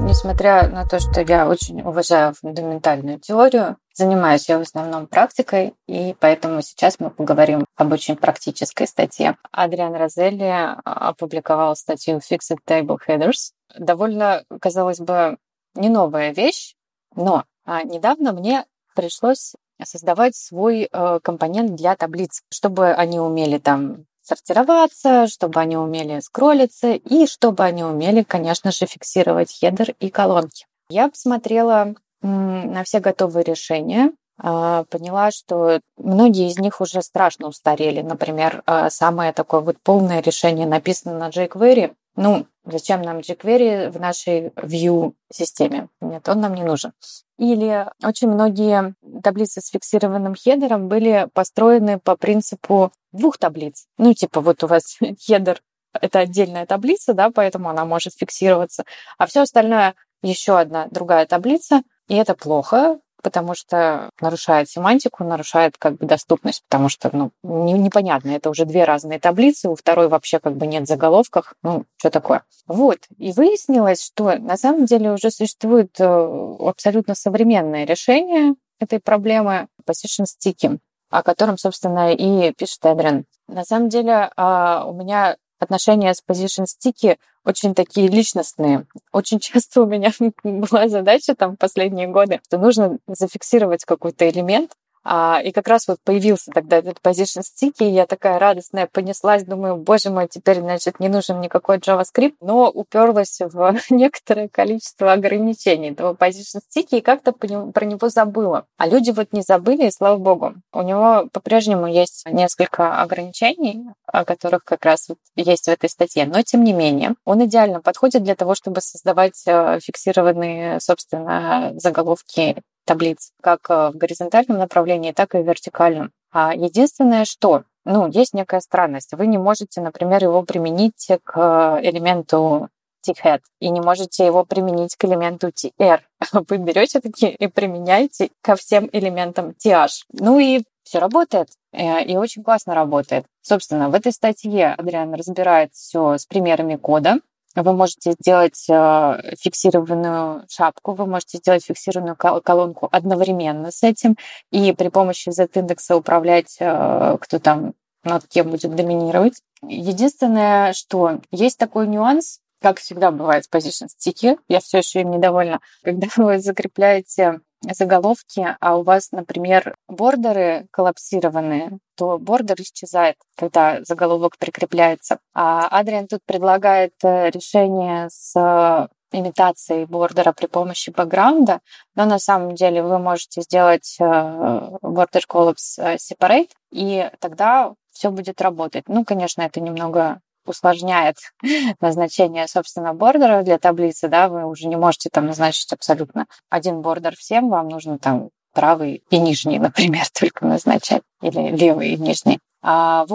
Несмотря на то, что я очень уважаю фундаментальную теорию, занимаюсь я в основном практикой, и поэтому сейчас мы поговорим об очень практической статье. Адриан Розелли опубликовал статью «Fixed Table Headers». Довольно, казалось бы, не новая вещь, но недавно мне пришлось создавать свой компонент для таблиц, чтобы они умели там сортироваться, чтобы они умели скроллиться и чтобы они умели, конечно же, фиксировать хедер и колонки. Я посмотрела на все готовые решения, поняла, что многие из них уже страшно устарели. Например, самое такое вот полное решение написано на jQuery, Ну, зачем нам jQuery в нашей view-системе? Нет, он нам не нужен. Или очень многие таблицы с фиксированным хедером были построены по принципу двух таблиц. Ну, типа вот у вас хедер — это отдельная таблица, да, поэтому она может фиксироваться, а все остальное — еще одна другая таблица, и это плохо, потому что нарушает семантику, нарушает как бы доступность, потому что, непонятно, это уже две разные таблицы, у второй вообще как бы нет заголовков, что такое. Вот, и выяснилось, что на самом деле уже существует абсолютно современное решение этой проблемы position-стики, о котором, собственно, и пишет Adrian. На самом деле у меня отношения с position-стики очень такие личностные. Очень часто у меня была задача там последние годы, что нужно зафиксировать какой-то элемент. И как раз вот появился тогда этот position stick, и я такая радостная понеслась, думаю, боже мой, теперь, значит, не нужен никакой JavaScript, но уперлась в некоторое количество ограничений этого position stick и как-то про него забыла. А люди вот не забыли, и слава богу. У него по-прежнему есть несколько ограничений, о которых как раз вот есть в этой статье, но тем не менее он идеально подходит для того, чтобы создавать фиксированные, собственно, заголовки таблиц, как в горизонтальном направлении, так и в вертикальном. Единственное, что, есть некая странность. Вы не можете, например, его применить к элементу T-head и не можете его применить к элементу TR. Вы берете такие и применяете ко всем элементам TH. И все работает, и очень классно работает. Собственно, в этой статье Adrian разбирает все с примерами кода. Вы можете сделать фиксированную шапку, вы можете сделать фиксированную колонку одновременно с этим и при помощи z-индекса управлять, кто там над кем будет доминировать. Единственное, что есть такой нюанс, как всегда бывает в position stick, я все еще им недовольна, когда вы закрепляете заголовки, а у вас, например, бордеры коллапсированы, то бордер исчезает, когда заголовок прикрепляется. А Adrian тут предлагает решение с имитацией бордера при помощи бэкграунда, но на самом деле вы можете сделать border collapse separate, и тогда все будет работать. Конечно, это немного усложняет назначение, собственно, бордера для таблицы, да, вы уже не можете там назначить абсолютно один бордер всем, вам нужно там правый и нижний, например, только назначать, или левый и нижний. Но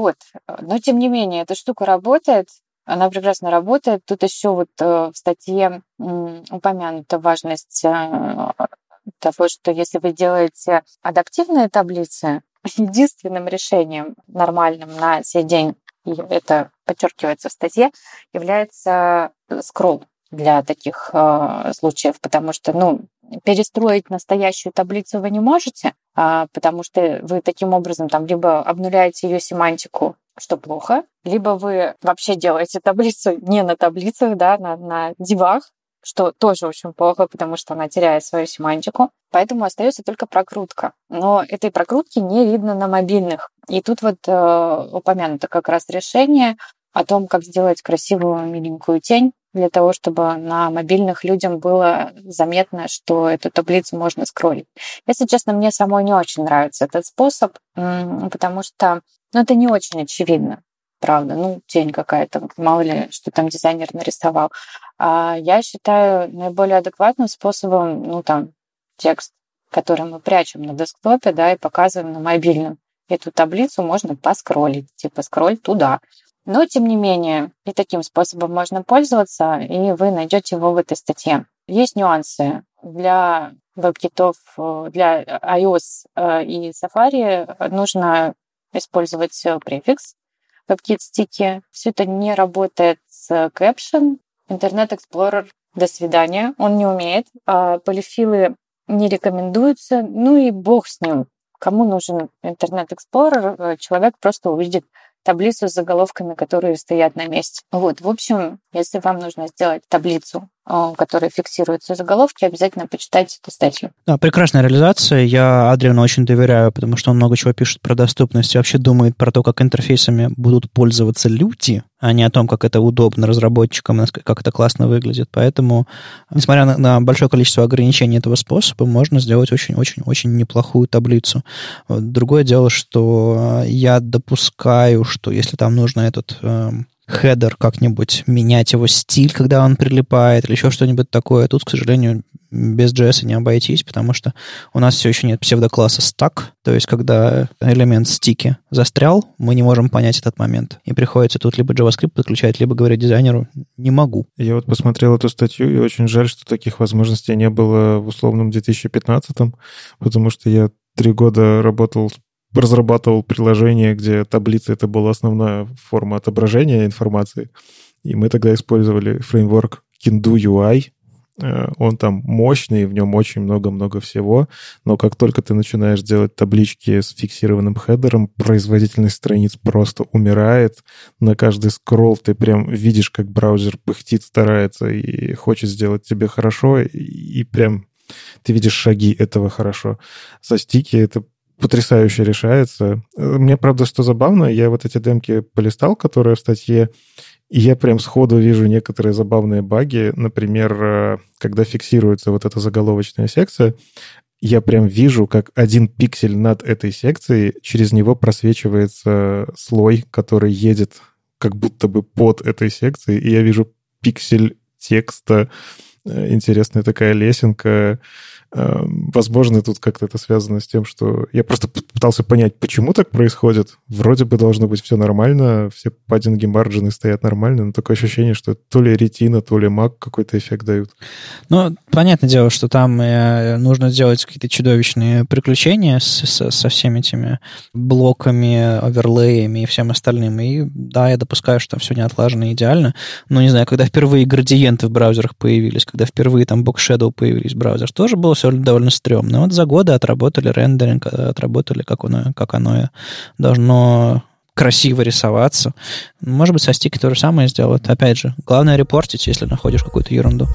тем не менее, эта штука работает, она прекрасно работает. Тут еще вот в статье упомянута важность того, что если вы делаете адаптивные таблицы, единственным решением нормальным на сей день, и это подчеркивается в статье, является скролл для таких случаев, потому что, перестроить настоящую таблицу вы не можете, потому что вы таким образом там либо обнуляете ее семантику, что плохо, либо вы вообще делаете таблицу не на таблицах, да, на дивах, что тоже очень плохо, потому что она теряет свою семантику. Поэтому остается только прокрутка. Но этой прокрутки не видно на мобильных. И тут вот упомянуто как раз решение о том, как сделать красивую миленькую тень для того, чтобы на мобильных людям было заметно, что эту таблицу можно скроллить. Если честно, мне самой не очень нравится этот способ, потому что это не очень очевидно. Правда, тень какая-то, мало ли, что там дизайнер нарисовал. А я считаю наиболее адекватным способом, текст, который мы прячем на десктопе, да, и показываем на мобильном. Эту таблицу можно поскроллить, скроль туда. Но, тем не менее, и таким способом можно пользоваться, и вы найдете его в этой статье. Есть нюансы для веб-китов, для iOS и Safari нужно использовать префикс. WebKit-стики. Все это не работает с Caption. Internet Explorer, до свидания. Он не умеет. Полифилы не рекомендуются. И бог с ним. Кому нужен Internet Explorer? Человек просто увидит таблицу с заголовками, которые стоят на месте. В общем, если вам нужно сделать таблицу, в которой фиксируются заголовки, обязательно почитайте эту статью. Да, прекрасная реализация. Я Адриану очень доверяю, потому что он много чего пишет про доступность и вообще думает про то, как интерфейсами будут пользоваться люди, а не о том, как это удобно разработчикам, как это классно выглядит. Поэтому, несмотря на большое количество ограничений этого способа, можно сделать очень-очень-очень неплохую таблицу. Другое дело, что я допускаю, что если там нужно этот хедер как-нибудь менять, его стиль, когда он прилипает, или еще что-нибудь такое. Тут, к сожалению, без JS не обойтись, потому что у нас все еще нет псевдокласса stack, то есть когда элемент стики застрял, мы не можем понять этот момент. И приходится тут либо JavaScript подключать, либо говорить дизайнеру «не могу». Я вот посмотрел эту статью, и очень жаль, что таких возможностей не было в условном 2015-м, потому что я 3 года работал, разрабатывал приложение, где таблица — это была основная форма отображения информации, и мы тогда использовали фреймворк Kendo UI. Он там мощный, в нем очень много-много всего, но как только ты начинаешь делать таблички с фиксированным хедером, производительность страниц просто умирает. На каждый скролл ты прям видишь, как браузер пыхтит, старается и хочет сделать тебе хорошо, и прям ты видишь шаги этого хорошо. Со стики это потрясающе решается. Мне, правда, что забавно, я вот эти демки полистал, которые в статье, и я прям сходу вижу некоторые забавные баги. Например, когда фиксируется вот эта заголовочная секция, я прям вижу, как один пиксель над этой секцией, через него просвечивается слой, который едет как будто бы под этой секцией, и я вижу пиксель текста. Интересная такая лесенка. Возможно, тут как-то это связано с тем, что я просто пытался понять, почему так происходит. Вроде бы должно быть все нормально, все паддинги, марджины стоят нормально, но такое ощущение, что то ли ретина, то ли мак какой-то эффект дают. Ну, понятное дело, что там нужно сделать какие-то чудовищные приключения со всеми этими блоками, оверлеями и всем остальным. И да, я допускаю, что там все не отлажено идеально. Но не знаю, когда впервые градиенты в браузерах появились, когда впервые там бокшэдоу появились в браузерах, тоже было все довольно стрёмно. Вот за годы отработали рендеринг, отработали, как оно должно красиво рисоваться. Может быть, со стики то же самое сделают. Опять же, главное репортить, если находишь какую-то ерунду.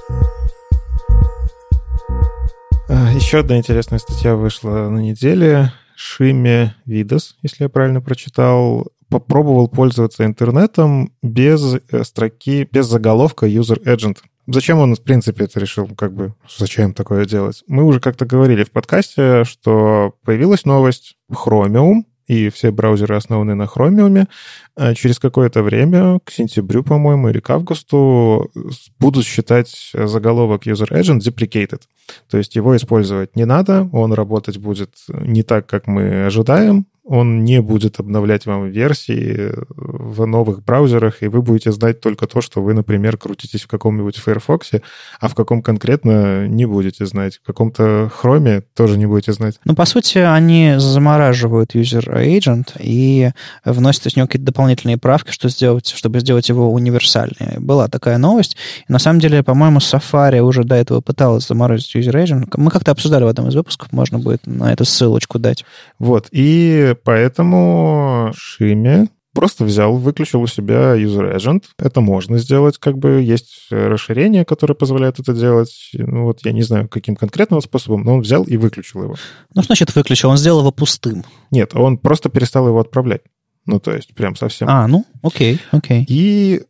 Еще одна интересная статья вышла на неделе. Shime Vidas, если я правильно прочитал, попробовал пользоваться интернетом без строки, без заголовка User-Agent. Зачем он, в принципе, это решил? Как бы, зачем такое делать? Мы уже как-то говорили в подкасте, что появилась новость Chromium, и все браузеры основаны на Chromium. Через какое-то время, к сентябрю, по-моему, или к августу, будут считать заголовок User-Agent deprecated. То есть его использовать не надо, он работать будет не так, как мы ожидаем, он не будет обновлять вам версии в новых браузерах, и вы будете знать только то, что вы, например, крутитесь в каком-нибудь Firefox, а в каком конкретно не будете знать. В каком-то Chrome тоже не будете знать. Ну, по сути, они замораживают User-Agent и вносят из него какие-то дополнительные правки, чтобы сделать его универсальнее. Была такая новость. И на самом деле, по-моему, Safari уже до этого пыталась заморозить User-Agent. Мы как-то обсуждали в одном из выпусков, можно будет на эту ссылочку дать. Вот, и поэтому Shime просто взял, выключил у себя User-Agent. Это можно сделать, как бы есть расширение, которое позволяет это делать. Ну вот я не знаю, каким конкретным способом, но он взял и выключил его. Ну, что значит выключил? Он сделал его пустым. Нет, он просто перестал его отправлять. Ну, то есть прям совсем. Ну, окей. И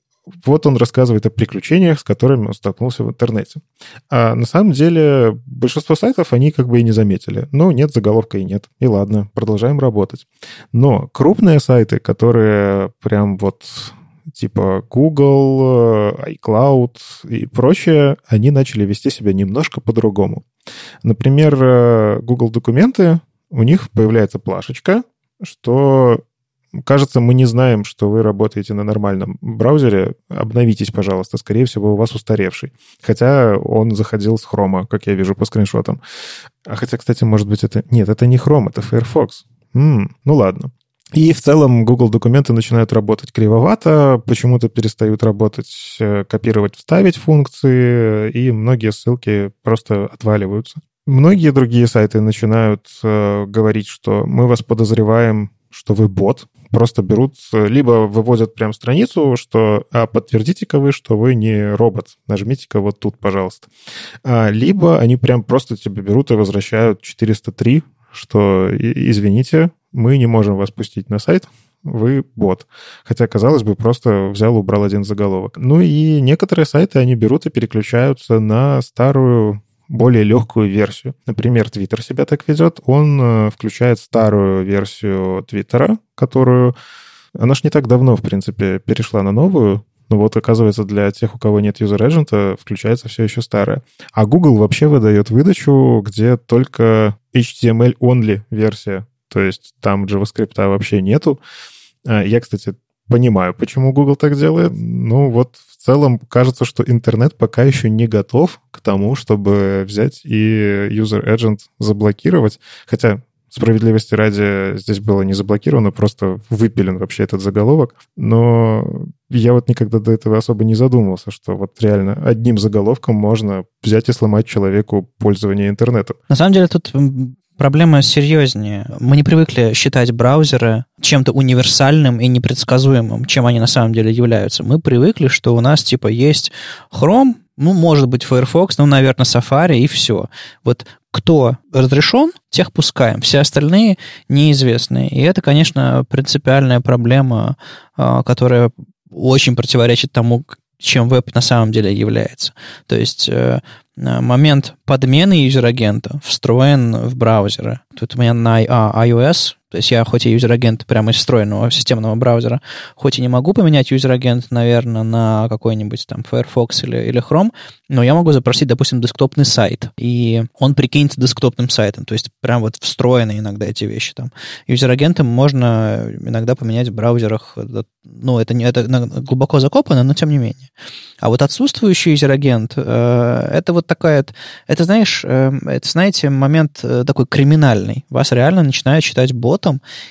вот он рассказывает о приключениях, с которыми он столкнулся в интернете. А на самом деле большинство сайтов они как бы и не заметили. Ну, нет заголовка и нет. И ладно, продолжаем работать. Но крупные сайты, которые прям вот типа Google, iCloud и прочее, они начали вести себя немножко по-другому. Например, Google документы, у них появляется плашечка, что... Кажется, мы не знаем, что вы работаете на нормальном браузере. Обновитесь, пожалуйста. Скорее всего, у вас устаревший. Хотя он заходил с Chrome, как я вижу по скриншотам. А хотя, кстати, может быть, это... Нет, это не Chrome, это Firefox. Ну ладно. И в целом Google документы начинают работать кривовато, почему-то перестают работать, копировать, вставить функции, и многие ссылки просто отваливаются. Многие другие сайты начинают говорить, что мы вас подозреваем, что вы бот, просто берут, либо выводят прям страницу, что подтвердите-ка вы, что вы не робот, нажмите-ка вот тут, пожалуйста. Либо они прям просто тебе берут и возвращают 403, что извините, мы не можем вас пустить на сайт, вы бот. Хотя, казалось бы, просто взял, убрал один заголовок. Ну и некоторые сайты, они берут и переключаются на старую, более легкую версию. Например, Twitter себя так ведет. Он включает старую версию Твиттера, которую Она же не так давно, в принципе, перешла на новую. Но вот, оказывается, для тех, у кого нет User-Agent, включается все еще старое. А Google вообще выдает выдачу, где только HTML-only версия. То есть там JavaScript вообще нету. Я, кстати, понимаю, почему Google так делает. Ну вот, в целом, кажется, что интернет пока еще не готов к тому, чтобы взять и User-Agent заблокировать. Хотя... Справедливости ради, здесь было не заблокировано, просто выпилен вообще этот заголовок. Но я вот никогда до этого особо не задумывался, что вот реально одним заголовком можно взять и сломать человеку пользование интернетом. На самом деле тут проблема серьезнее. Мы не привыкли считать браузеры чем-то универсальным и непредсказуемым, чем они на самом деле являются. Мы привыкли, что у нас типа есть Chrome, ну, может быть, Firefox, ну, наверное, Safari и все. Вот кто разрешен, тех пускаем. Все остальные неизвестные. И это, конечно, принципиальная проблема, которая очень противоречит тому, чем веб на самом деле является. То есть момент подмены юзер-агента встроен в браузеры. Тут у меня на iOS... То есть я хоть и юзер-агент прямо из встроенного системного браузера, хоть и не могу поменять юзер-агент, наверное, на какой-нибудь там Firefox или Chrome, но я могу запросить, допустим, десктопный сайт, и он прикинется десктопным сайтом. То есть прям вот встроены иногда эти вещи там. Юзер-агенты можно иногда поменять в браузерах. Ну, это глубоко закопано, но тем не менее. А вот отсутствующий юзер-агент, это вот такая... Это, знаешь, это, знаете, момент такой криминальный. Вас реально начинают считать бот,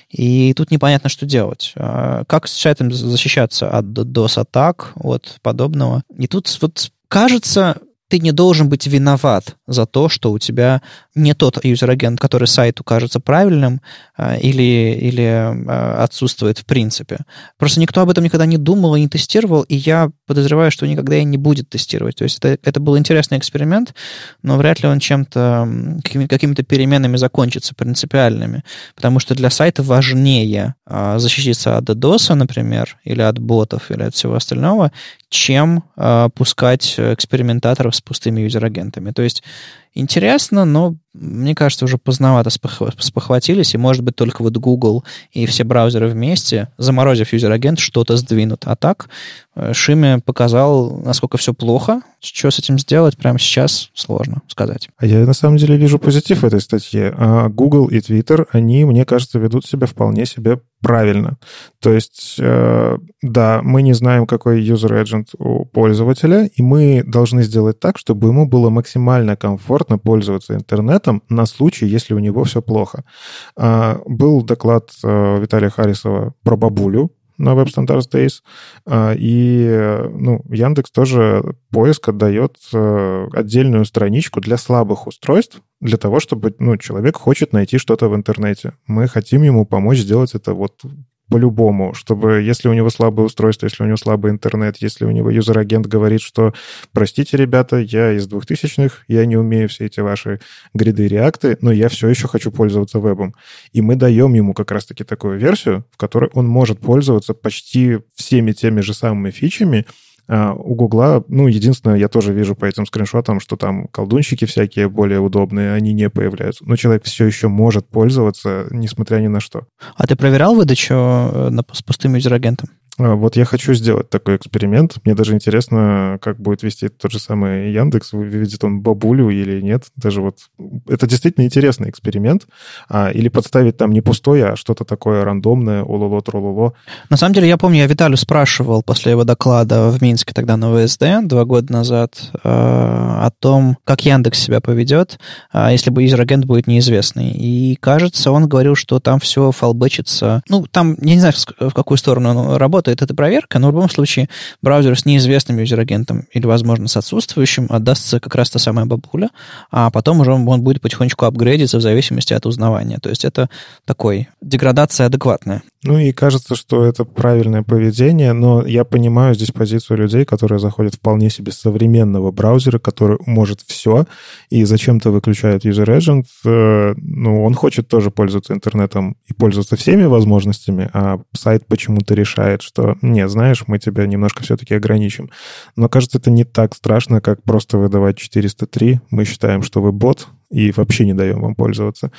и тут непонятно, что делать. Как с сайтом защищаться от DOS-атак, от подобного. И тут вот кажется, ты не должен быть виноват за то, что у тебя не тот юзер-агент, который сайту кажется правильным или отсутствует в принципе. Просто никто об этом никогда не думал и не тестировал, и я подозреваю, что никогда и не будет тестировать. То есть это был интересный эксперимент, но вряд ли он какими-то переменами закончится принципиальными, потому что для сайта важнее защититься от DDoS, например, или от ботов, или от всего остального, чем пускать экспериментаторов с пустыми юзер-агентами. То есть интересно, но, мне кажется, уже поздновато спохватились, и, может быть, только вот Google и все браузеры вместе, заморозив юзер-агент, что-то сдвинут. А так Shime показал, насколько все плохо. Что с этим сделать прямо сейчас, сложно сказать. А я, на самом деле, вижу позитив в этой статье. Google и Twitter, они, мне кажется, ведут себя вполне себе правильно. То есть, да, мы не знаем, какой user-agent у пользователя, и мы должны сделать так, чтобы ему было максимально комфортно пользоваться интернетом на случай, если у него все плохо. Был доклад Vitaly Harisova про бабулю на Web Standards Days, и Яндекс тоже поиск отдает отдельную страничку для слабых устройств, для того, чтобы человек хочет найти что-то в интернете. Мы хотим ему помочь сделать это вот по-любому, чтобы если у него слабое устройство, если у него слабый интернет, если у него юзер-агент говорит, что простите, ребята, я из 2000-х, я не умею все эти ваши гриды и реакты, но я все еще хочу пользоваться вебом. И мы даем ему как раз-таки такую версию, в которой он может пользоваться почти всеми теми же самыми фичами. У Гугла, единственное, я тоже вижу по этим скриншотам, что там колдунщики всякие более удобные, они не появляются. Но человек все еще может пользоваться, несмотря ни на что. А ты проверял выдачу с пустым юзер-агентом? Вот я хочу сделать такой эксперимент. Мне даже интересно, как будет вести тот же самый Яндекс, выведет он бабулю или нет. Даже вот это действительно интересный эксперимент. Или подставить там не пустое, а что-то такое рандомное, ололо-трололо. На самом деле, я помню, я Виталю спрашивал после его доклада в Минске тогда на ВСД 2 года назад о том, как Яндекс себя поведет, если бы юзер-агент будет неизвестный. И, кажется, он говорил, что там все фалбычится. Там, я не знаю, в какую сторону он работает, эта проверка, но в любом случае браузер с неизвестным юзер-агентом или, возможно, с отсутствующим отдастся как раз та самая бабуля, а потом уже он будет потихонечку апгрейдиться в зависимости от узнавания. То есть это такой деградация адекватная. И кажется, что это правильное поведение, но я понимаю здесь позицию людей, которые заходят вполне себе современного браузера, который может все, и зачем-то выключают user-agent. Он хочет тоже пользоваться интернетом и пользоваться всеми возможностями, а сайт почему-то решает, что нет, знаешь, мы тебя немножко все-таки ограничим. Но, кажется, это не так страшно, как просто выдавать 403. Мы считаем, что вы бот, и вообще не даем вам пользоваться.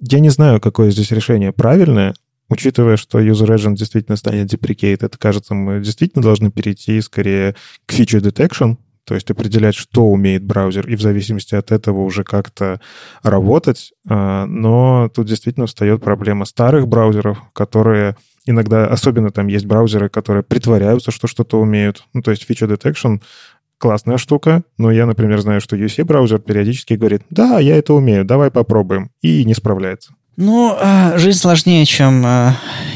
Я не знаю, какое здесь решение правильное. учитывая, что User-Agent действительно станет deprecated, это, кажется, мы действительно должны перейти скорее к feature detection, то есть определять, что умеет браузер, и в зависимости от этого уже как-то работать. Но тут действительно встает проблема старых браузеров, которые иногда, особенно там есть браузеры, которые притворяются, что что-то умеют. Ну, то есть feature detection — классная штука, но я, например, знаю, что UC-браузер периодически говорит, да, я это умею, давай попробуем, и не справляется. Ну, жизнь сложнее, чем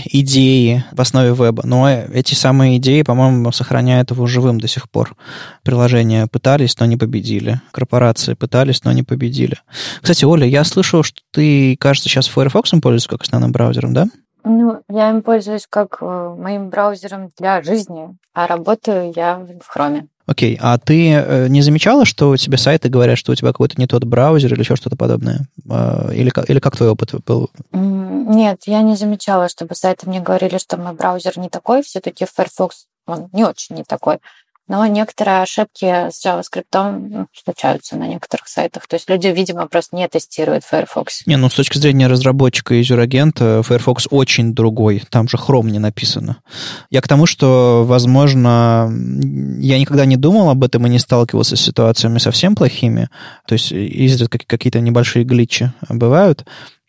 идеи в основе веба. Но эти самые идеи, по-моему, сохраняют его живым до сих пор. Приложения пытались, но не победили. Корпорации пытались, но не победили. Кстати, Оля, я слышал, что ты, кажется, сейчас Firefox пользуешься как основным браузером, да? Ну, я им пользуюсь как моим браузером для жизни, а работаю я в Chrome. Окей, а ты не замечала, что тебе сайты говорят, что у тебя какой-то не тот браузер или еще что-то подобное? Или как твой опыт был? Нет, я не замечала, чтобы сайты мне говорили, что мой браузер не такой. Все-таки Firefox, он не очень не такой. Но некоторые ошибки с JavaScript случаются на некоторых сайтах. То есть люди, видимо, просто не тестируют Firefox. Не, ну с точки зрения разработчика и User-Agent, Firefox очень другой. Там же Chrome не написано. Я к тому, что, возможно, я никогда не думал об этом и не сталкивался с ситуациями совсем плохими. То есть изредка какие-то небольшие гличи бывают.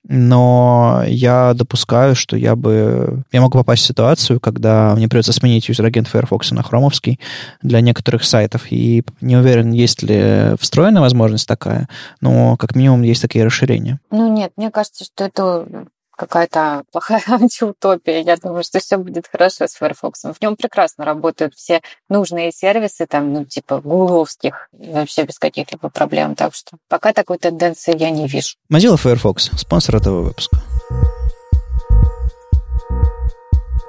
Но я допускаю, что я могу попасть в ситуацию, когда мне придется сменить User-Agent Firefox на хромовский для некоторых сайтов. И не уверен, есть ли встроенная возможность такая, но как минимум есть такие расширения. Ну нет, мне кажется, что это какая-то плохая антиутопия. Я думаю, что все будет хорошо с Firefox. В нем прекрасно работают все нужные сервисы, там, ну, типа гугловских, вообще без каких-либо проблем. Так что пока такой тенденции я не вижу. Mozilla Firefox, спонсор этого выпуска.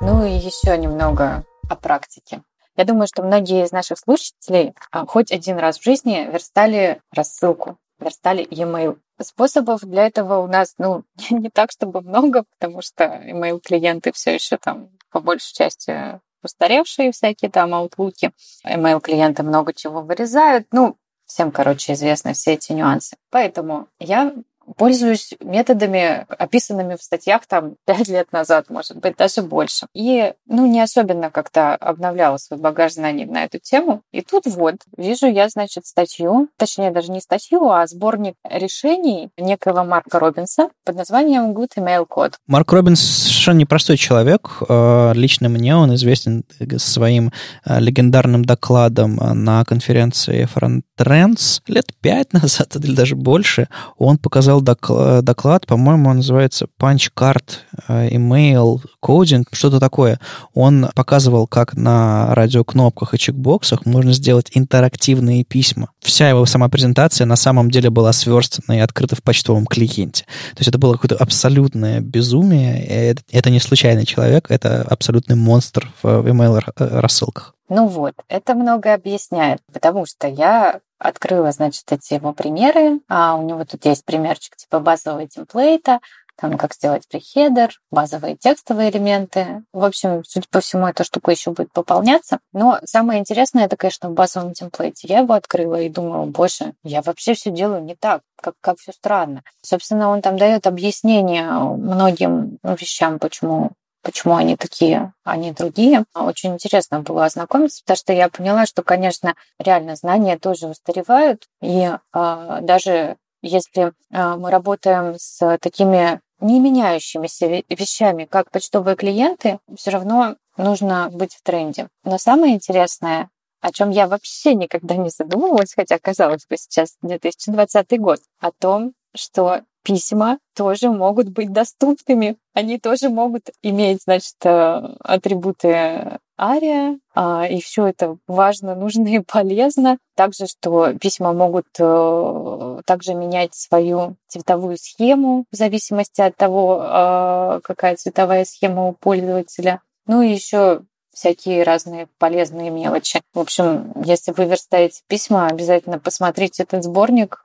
Ну и еще немного о практике. Я думаю, что многие из наших слушателей хоть один раз в жизни верстали рассылку, верстали e-mail. Способов для этого у нас, ну, не так, чтобы много, потому что email-клиенты все еще там по большей части устаревшие всякие там аутлуки. Email-клиенты много чего вырезают. Ну, всем, короче, известны все эти нюансы. Поэтому я пользуюсь методами, описанными в статьях там 5 лет назад, может быть, даже больше. И, ну, не особенно как-то обновляла свой багаж знаний на эту тему. И тут вот вижу я, значит, статью, точнее, даже не статью, а сборник решений некого Марка Робинса под названием Good Email Code. Марк Робинс совершенно непростой человек. Лично мне он известен своим легендарным докладом на конференции Frontiers лет 5 назад или даже больше. Он показал доклад, по-моему, он называется Punch Card Email Coding, что-то такое. Он показывал, как на радиокнопках и чекбоксах можно сделать интерактивные письма. Вся его сама презентация на самом деле была сверстана и открыта в почтовом клиенте. То есть это было какое-то абсолютное безумие. Это не случайный человек, это абсолютный монстр в email-рассылках. Ну вот, это многое объясняет, потому что я открыла, значит, эти его примеры. У него тут есть примерчик типа базового темплейта, там как сделать прихедер, базовые текстовые элементы. В общем, судя по всему, эта штука еще будет пополняться. Но самое интересное, это, конечно, в базовом темплейте. Я его открыла и думала, боже, я вообще все делаю не так, как все странно. Собственно, он там дает объяснение многим вещам, почему они такие, а не другие. Очень интересно было ознакомиться, потому что я поняла, что, конечно, реально знания тоже устаревают. И даже если мы работаем с такими не меняющимися вещами, как почтовые клиенты, все равно нужно быть в тренде. Но самое интересное, о чем я вообще никогда не задумывалась, хотя, казалось бы, сейчас 2020 год, о том, что письма тоже могут быть доступными. Они тоже могут иметь, значит, атрибуты ARIA, и все это важно, нужно и полезно. Также, что письма могут также менять свою цветовую схему в зависимости от того, какая цветовая схема у пользователя. Ну и еще всякие разные полезные мелочи. В общем, если вы верстаете письма, обязательно посмотрите этот сборник.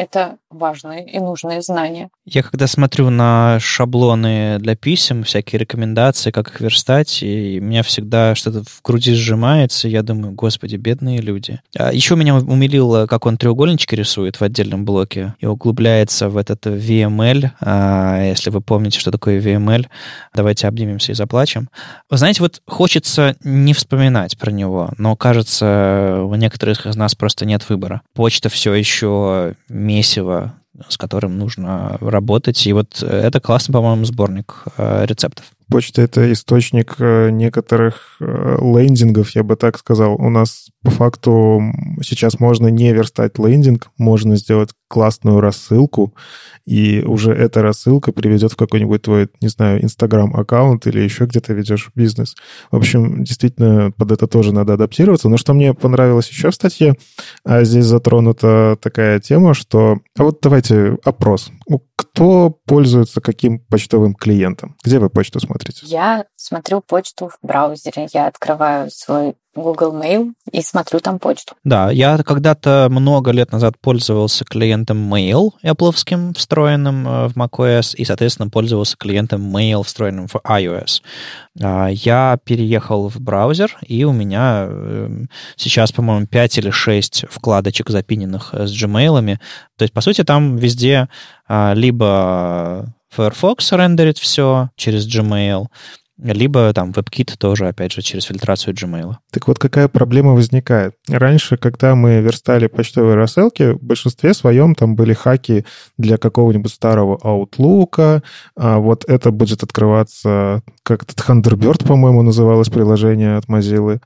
Это важные и нужные знания. Я когда смотрю на шаблоны для писем, всякие рекомендации, как их верстать, и у меня всегда что-то в груди сжимается, я думаю, господи, бедные люди. А еще меня умилило, как он треугольнички рисует в отдельном блоке и углубляется в этот VML. Если вы помните, что такое VML, давайте обнимемся и заплачем. Вы знаете, вот хочется не вспоминать про него, но, кажется, у некоторых из нас просто нет выбора. Почта все еще месиво, с которым нужно работать. И вот это классный, по-моему, сборник рецептов. Почта — это источник некоторых лендингов, я бы так сказал. У нас по факту сейчас можно не верстать лендинг, можно сделать классную рассылку, и уже эта рассылка приведет в какой-нибудь твой, не знаю, Instagram-аккаунт или еще где-то ведешь бизнес. В общем, действительно, под это тоже надо адаптироваться. Но что мне понравилось еще в статье, а здесь затронута такая тема, что... А вот давайте опрос. Кто пользуется каким почтовым клиентом? Где вы почту смотрите? Я смотрю почту в браузере. Я открываю свой Google Mail и смотрю там почту. Да, я когда-то много лет назад пользовался клиентом Mail Apple'овским, встроенным в macOS, и, соответственно, пользовался клиентом Mail, встроенным в iOS. Я переехал в браузер, и у меня сейчас, по-моему, 5 или 6 вкладочек, запиненных с Gmail'ами. То есть, по сути, там везде либо Firefox рендерит все через Gmail, либо там WebKit тоже, опять же, через фильтрацию Gmail. Так вот, какая проблема возникает? Раньше, когда мы верстали почтовые рассылки, в большинстве своем там были хаки для какого-нибудь старого Outlook. А вот это будет открываться, как Thunderbird, по-моему, называлось приложение от Mozilla.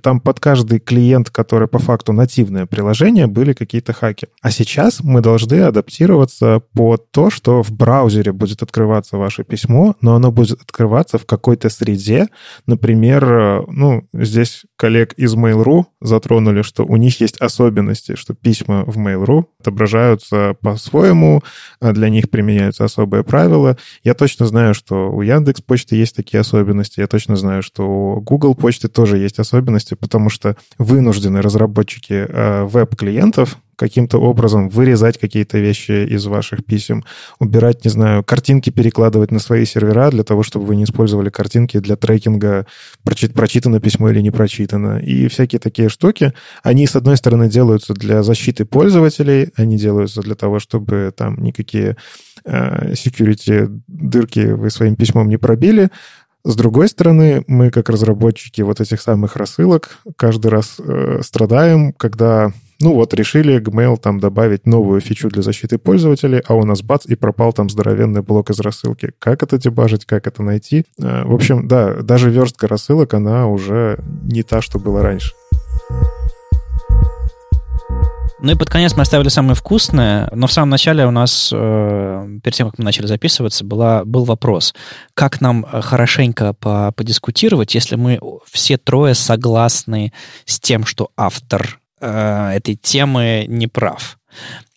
Там под каждый клиент, который по факту нативное приложение, были какие-то хаки. А сейчас мы должны адаптироваться под то, что в браузере будет открываться ваше письмо, но оно будет открываться в какой-то среде. Например, здесь коллег из Mail.ru затронули, что у них есть особенности, что письма в Mail.ru отображаются по-своему, для них применяются особые правила. Я точно знаю, что у Яндекс.Почты есть такие особенности, я точно знаю, что у Google Почты тоже есть особенности, потому что вынуждены разработчики веб-клиентов каким-то образом вырезать какие-то вещи из ваших писем, убирать, не знаю, картинки перекладывать на свои сервера для того, чтобы вы не использовали картинки для трекинга, прочитано письмо или не прочитано. И всякие такие штуки, они, с одной стороны, делаются для защиты пользователей, они делаются для того, чтобы там никакие security дырки вы своим письмом не пробили. С другой стороны, мы, как разработчики вот этих самых рассылок, каждый раз страдаем, когда... решили Gmail там добавить новую фичу для защиты пользователей, а у нас бац, и пропал там здоровенный блок из рассылки. Как это дебажить, как это найти? В общем, да, даже верстка рассылок, она уже не та, что была раньше. Ну и под конец мы оставили самое вкусное, но в самом начале у нас, перед тем, как мы начали записываться, был вопрос, как нам хорошенько подискутировать, если мы все трое согласны с тем, что автор этой темы не прав.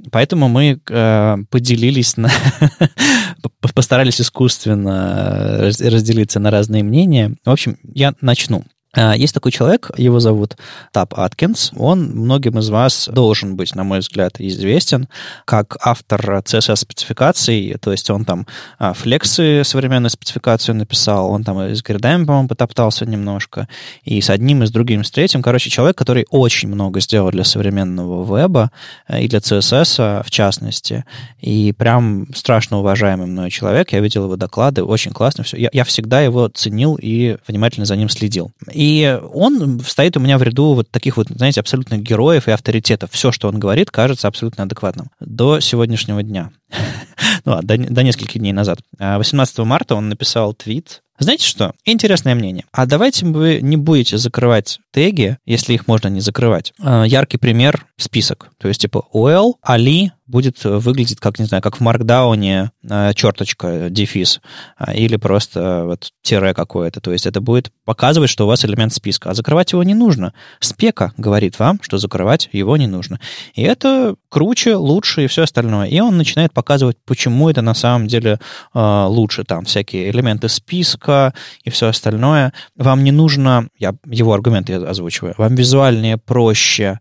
Поэтому мы поделились, постарались искусственно разделиться на разные мнения. В общем, я начну. Есть такой человек, его зовут Tab Atkins. Он многим из вас должен быть, на мой взгляд, известен как автор CSS-спецификаций, то есть он там флексы, современную спецификацию написал, он там и с гридами, по-моему, потоптался немножко, и с одним, и с другим, и с третьим. Короче, человек, который очень много сделал для современного веба и для CSS, в частности, и прям страшно уважаемый мной человек. Я видел его доклады, очень классно все. Я всегда его ценил и внимательно за ним следил. И он стоит у меня в ряду вот таких вот, знаете, абсолютных героев и авторитетов. Все, что он говорит, кажется абсолютно адекватным. До сегодняшнего дня. До нескольких дней назад. 18 марта он написал твит. Знаете что? Интересное мнение. А давайте вы не будете закрывать теги, если их можно не закрывать. Яркий пример — список. То есть, типа, UL, Ali, будет выглядеть как, не знаю, как в маркдауне черточка, дефис, или просто вот тире какое-то. То есть это будет показывать, что у вас элемент списка. А закрывать его не нужно. Спека говорит вам, что закрывать его не нужно. И это круче, лучше и все остальное. И он начинает показывать, почему это на самом деле лучше. Там всякие элементы списка и все остальное. Вам не нужно, я его аргументы озвучиваю, вам визуальнее проще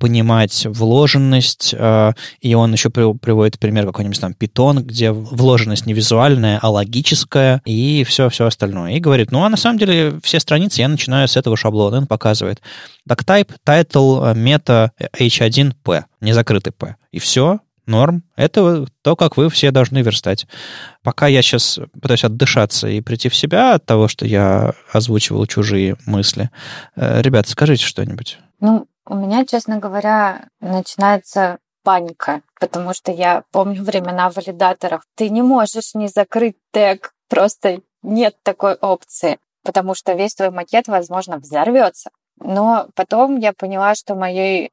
понимать вложенность, и он еще приводит пример какой-нибудь там Python, где вложенность не визуальная, а логическая, и все-все остальное. И говорит, ну, а на самом деле все страницы я начинаю с этого шаблона. Он показывает doctype, title, meta, h1p, незакрытый p. И все, норм. Это то, как вы все должны верстать. Пока я сейчас пытаюсь отдышаться и прийти в себя от того, что я озвучивал чужие мысли. Ребята, скажите что-нибудь. Ну, у меня, честно говоря, начинается паника, потому что я помню времена валидаторов. Ты не можешь не закрыть тег, просто нет такой опции, потому что весь твой макет, возможно, взорвется. Но потом я поняла, что моей,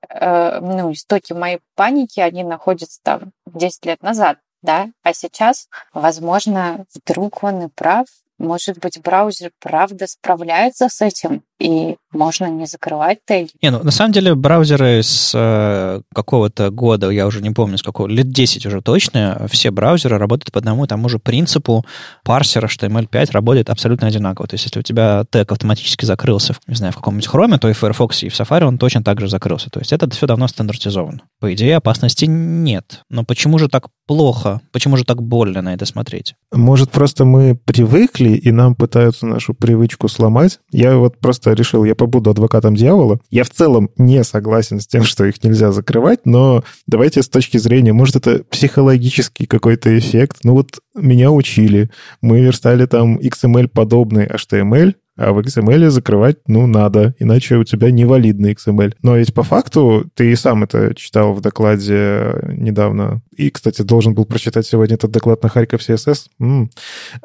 истоки моей паники, они находятся там 10 лет назад, да, а сейчас, возможно, вдруг он и прав. Может быть, браузер правда справляется с этим, и можно не закрывать теги. На самом деле, браузеры с какого-то года, я уже не помню, с какого, лет 10 уже точно, все браузеры работают по одному и тому же принципу. Парсер HTML5 работает абсолютно одинаково. То есть, если у тебя тег автоматически закрылся, не знаю, в каком-нибудь Chrome, то и в Firefox, и в Safari он точно так же закрылся. То есть, это все давно стандартизовано. По идее, опасности нет. Но почему же так плохо? Почему же так больно на это смотреть? Может, просто мы привыкли, и нам пытаются нашу привычку сломать. Я вот просто решил, я побуду адвокатом дьявола. Я в целом не согласен с тем, что их нельзя закрывать, но давайте с точки зрения, может, это психологический какой-то эффект. Ну вот меня учили. Мы верстали там XML-подобный HTML, а в XML закрывать, надо, иначе у тебя невалидный XML. Но ведь по факту, ты и сам это читал в докладе недавно, и, кстати, должен был прочитать сегодня этот доклад на Харьков CSS,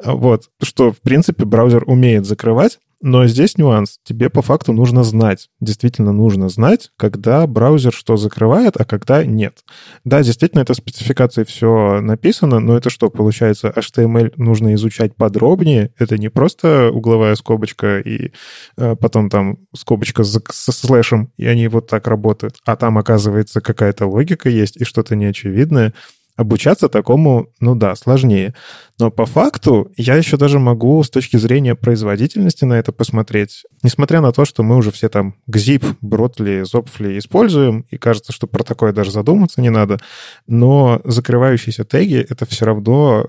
вот, что, в принципе, браузер умеет закрывать, но здесь нюанс. Тебе по факту нужно знать, действительно нужно знать, когда браузер что закрывает, а когда нет. Да, действительно, это в спецификации все написано, но это что, получается, HTML нужно изучать подробнее? Это не просто угловая скобочка и потом там скобочка со слэшем, и они вот так работают. А там, оказывается, какая-то логика есть и что-то неочевидное. Обучаться такому, сложнее. Но по факту я еще даже могу с точки зрения производительности на это посмотреть. Несмотря на то, что мы уже все там GZIP, Бротли, Зопфли используем, и кажется, что про такое даже задуматься не надо, но закрывающиеся теги — это все равно,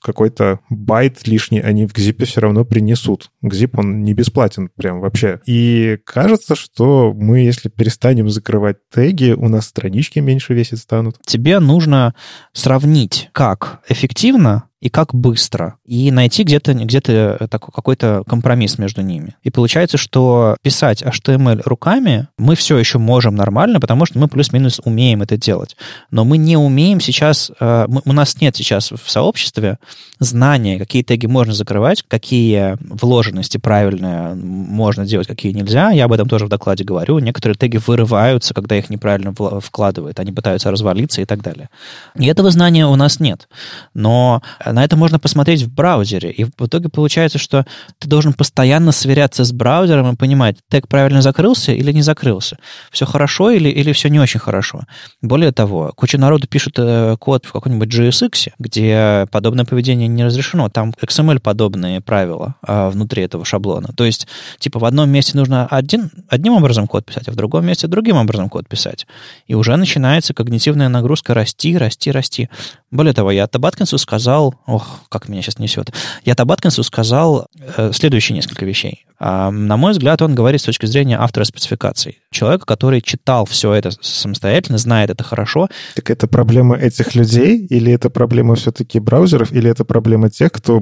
какой-то байт лишний они в GZIP все равно принесут. GZIP, он не бесплатен прям вообще. И кажется, что мы, если перестанем закрывать теги, у нас странички меньше весить станут. Тебе нужно сравнить, как эффективно и как быстро, и найти где-то такой, какой-то компромисс между ними. И получается, что писать HTML руками мы все еще можем нормально, потому что мы плюс-минус умеем это делать. Но мы не умеем сейчас, у нас нет сейчас в сообществе знания, какие теги можно закрывать, какие вложенности правильные можно делать, какие нельзя. Я об этом тоже в докладе говорю. Некоторые теги вырываются, когда их неправильно вкладывают, они пытаются развалиться и так далее. И этого знания у нас нет. Но на это можно посмотреть в браузере. И в итоге получается, что ты должен постоянно сверяться с браузером и понимать, тег правильно закрылся или не закрылся. Все хорошо или все не очень хорошо. Более того, куча народу пишет код в каком-нибудь JSX, где подобное поведение не разрешено. Там XML-подобные правила внутри этого шаблона. То есть, в одном месте нужно одним образом код писать, а в другом месте другим образом код писать. И уже начинается когнитивная нагрузка расти. Более того, я Таб Аткинсу сказал, как меня сейчас несет. Я Таб Аткинсу сказал следующие несколько вещей. На мой взгляд, он говорит с точки зрения автора спецификаций. Человека, который читал все это самостоятельно, знает это хорошо. Так это проблема этих людей? Или это проблема все-таки браузеров? Или это проблема тех, кто,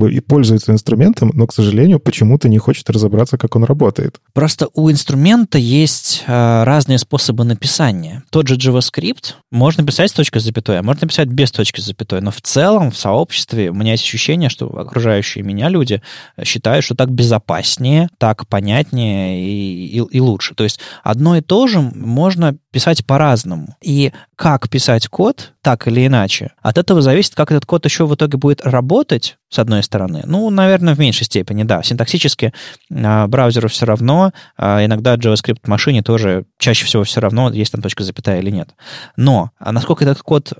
и пользуется инструментом, но, к сожалению, почему-то не хочет разобраться, как он работает? Просто у инструмента есть разные способы написания. Тот же JavaScript можно писать с точкой с запятой, а можно писать без точки с запятой. Но в целом, в сообществе, у меня есть ощущение, что окружающие меня люди считают, что так безопаснее, так понятнее и лучше. То есть одно и то же можно писать по-разному. И как писать код, так или иначе, от этого зависит, как этот код еще в итоге будет работать, с одной стороны. Ну, наверное, в меньшей степени, да. Синтаксически браузеру все равно, иногда JavaScript-машине тоже чаще всего все равно, есть там точка запятая или нет. Но насколько этот код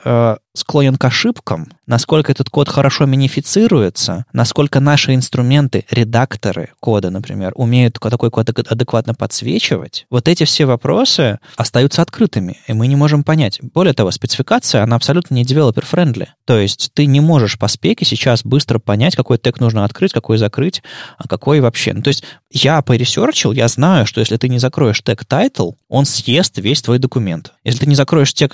склонен к ошибкам, насколько этот код хорошо минифицируется, насколько наши инструменты, редакторы кода, например, умеют такой код адекватно подсвечивать, вот эти все вопросы остаются открытыми, и мы не можем понять. Более того, спецификация, она абсолютно не developer-friendly. То есть ты не можешь по спеке сейчас быстро понять, какой тег нужно открыть, какой закрыть, а какой вообще. Ну, то есть я поресерчил, я знаю, что если ты не закроешь тег title, он съест весь твой документ. Если ты не закроешь тег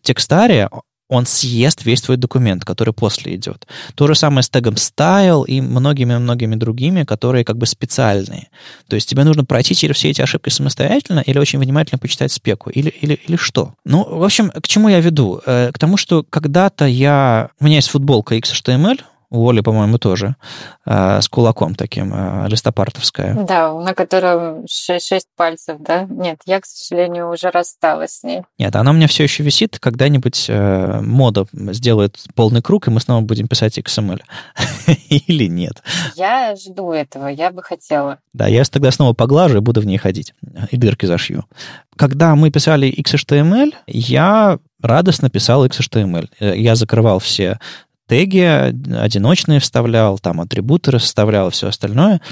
текстария, он съест весь твой документ, который после идет. То же самое с тегом style и многими-многими другими, которые как бы специальные. То есть тебе нужно пройти через все эти ошибки самостоятельно или очень внимательно почитать спеку, или что. Ну, в общем, к чему я веду? К тому, что когда-то у меня есть футболка XHTML, у Оли, по-моему, тоже, с кулаком таким, листопартовская. Да, на котором 6 пальцев, да? Нет, я, к сожалению, уже рассталась с ней. Нет, она у меня все еще висит. Когда-нибудь мода сделает полный круг, и мы снова будем писать XML. Или нет. Я жду этого, я бы хотела. Да, я тогда снова поглажу и буду в ней ходить. И дырки зашью. Когда мы писали XHTML, я радостно писал XHTML. Я закрывал все теги одиночные вставлял, там атрибуты расставлял и все остальное.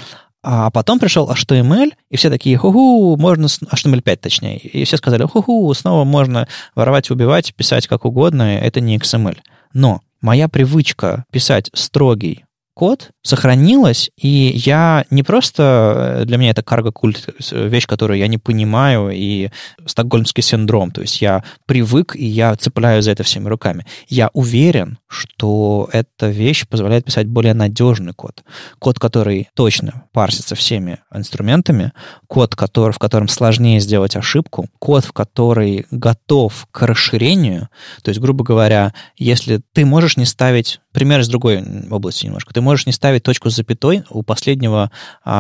А потом пришел HTML, и все такие, ху-ху, можно, HTML5 точнее, и все сказали, ху-ху, снова можно воровать, убивать, писать как угодно, это не XML. Но моя привычка писать строгий код сохранилась, и я не просто... Для меня это карго-культ, вещь, которую я не понимаю, и стокгольмский синдром. То есть я привык, и я цепляю за это всеми руками. Я уверен, что эта вещь позволяет писать более надежный код. Код, который точно парсится всеми инструментами, код, в котором сложнее сделать ошибку, код, в который готов к расширению. То есть, грубо говоря, если ты можешь не ставить... Пример из другой области немножко. Ты можешь не ставить точку с запятой у последнего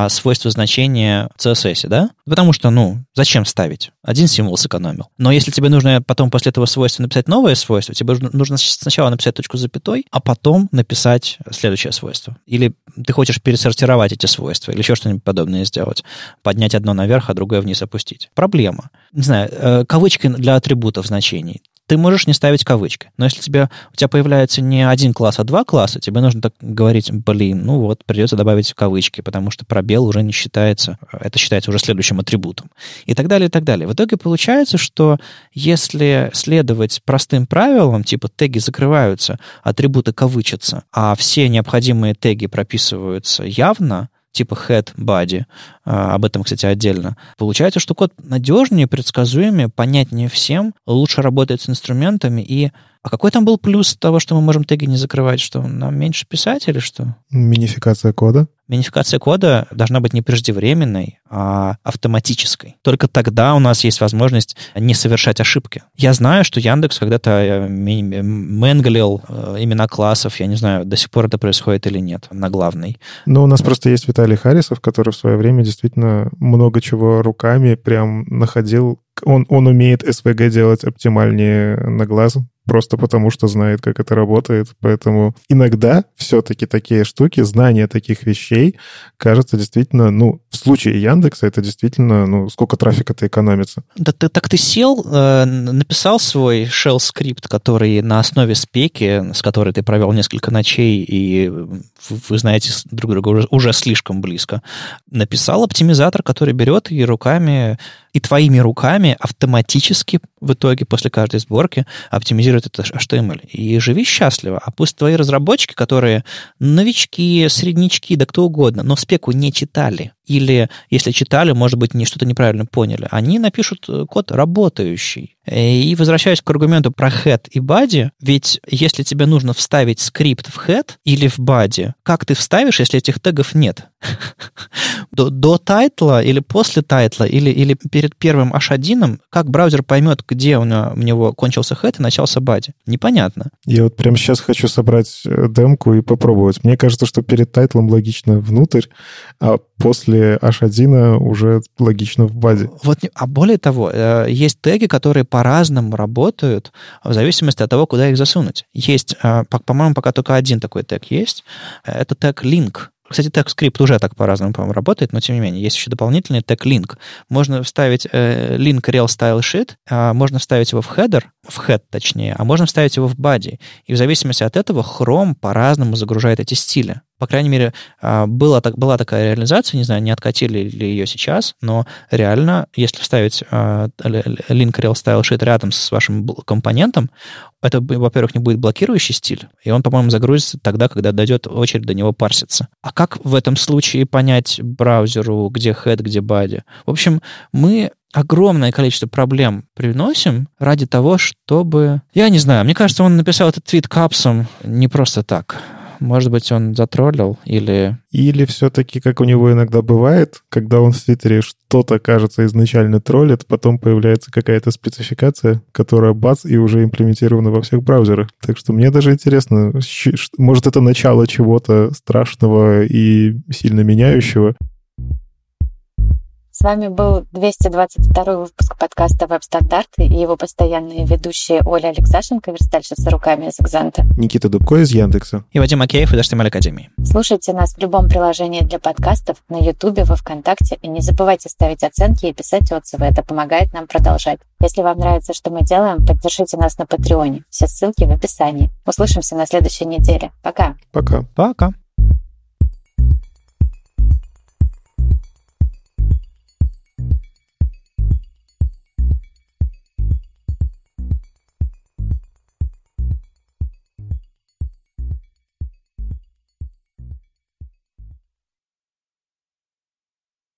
свойства значения в CSS, да? Потому что, зачем ставить? Один символ сэкономил. Но если тебе нужно потом после этого свойства написать новое свойство, тебе нужно сначала написать точку с запятой, а потом написать следующее свойство. Или ты хочешь пересортировать эти свойства, или еще что-нибудь подобное сделать. Поднять одно наверх, а другое вниз опустить. Проблема. Не знаю, кавычки для атрибутов значений. Ты можешь не ставить кавычки. Но если у тебя появляется не один класс, а два класса, тебе нужно так говорить, придется добавить кавычки, потому что пробел уже не считается, это считается уже следующим атрибутом. И так далее, и так далее. В итоге получается, что если следовать простым правилам, типа теги закрываются, атрибуты кавычатся, а все необходимые теги прописываются явно, типа head, body, об этом, кстати, отдельно. Получается, что код надежнее, предсказуемее, понятнее всем, лучше работает с инструментами. И какой там был плюс того, что мы можем теги не закрывать? Что, нам меньше писать или что? Минификация кода. Минификация кода должна быть не преждевременной, а автоматической. Только тогда у нас есть возможность не совершать ошибки. Я знаю, что Яндекс когда-то менгалил имена классов. Я не знаю, до сих пор это происходит или нет на главной. Но у нас просто есть Виталий Харисов, который в свое время действительно много чего руками прям находил. Он умеет SVG делать оптимальнее на глаз, просто потому что знает, как это работает. Поэтому иногда все-таки такие штуки, знание таких вещей, кажется действительно, в случае Яндекса это действительно, сколько трафика-то экономится. Да ты сел, написал свой shell-скрипт, который на основе спеки, с которой ты провел несколько ночей, и вы знаете друг друга уже слишком близко, написал оптимизатор, который берет и руками... И твоими руками автоматически в итоге после каждой сборки оптимизирует это HTML. И живи счастливо. А пусть твои разработчики, которые новички, среднячки, да кто угодно, но спеку не читали. Или, если читали, может быть, что-то неправильно поняли. Они напишут код работающий. И возвращаясь к аргументу про head и body, ведь если тебе нужно вставить скрипт в head или в body, как ты вставишь, если этих тегов нет? до тайтла или после тайтла, или перед первым H1, как браузер поймет, где у него кончился head и начался body? Непонятно. Я вот прямо сейчас хочу собрать демку и попробовать. Мне кажется, что перед тайтлом логично внутрь, а после H1 уже логично в body. Вот, а более того, есть теги, которые по-разному работают в зависимости от того, куда их засунуть. Есть, по-моему, пока только один такой тег есть. Это тег link. Кстати, тег-скрипт уже так по-разному, по-моему, работает, но тем не менее. Есть еще дополнительный тег-линк. Можно вставить линк rel style sheet, можно вставить его в header, в head точнее, а можно вставить его в body. И в зависимости от этого Chrome по-разному загружает эти стили. По крайней мере, была такая реализация, не знаю, не откатили ли ее сейчас, но реально, если вставить link rel style sheet рядом с вашим компонентом, это, во-первых, не будет блокирующий стиль, и он, по-моему, загрузится тогда, когда дойдет очередь до него парситься. А как в этом случае понять браузеру, где head, где body? В общем, мы огромное количество проблем привносим ради того, чтобы... Я не знаю, мне кажется, он написал этот твит капсом не просто так. Может быть, он затроллил или... Или все-таки, как у него иногда бывает, когда он в Твиттере что-то, кажется, изначально троллит, потом появляется какая-то спецификация, которая бац, и уже имплементирована во всех браузерах. Так что мне даже интересно, может, это начало чего-то страшного и сильно меняющего. С вами был 222-й выпуск подкаста «Веб Стандарты» и его постоянные ведущие Оля Алексашенко, верстальщица руками из «Экзанта», Никита Дубко из «Яндекса» и Вадим Макеев из HTML Академии. Слушайте нас в любом приложении для подкастов, на Ютубе, во Вконтакте, и не забывайте ставить оценки и писать отзывы, это помогает нам продолжать. Если вам нравится, что мы делаем, поддержите нас на Патреоне, все ссылки в описании. Услышимся на следующей неделе. Пока! Пока! Пока!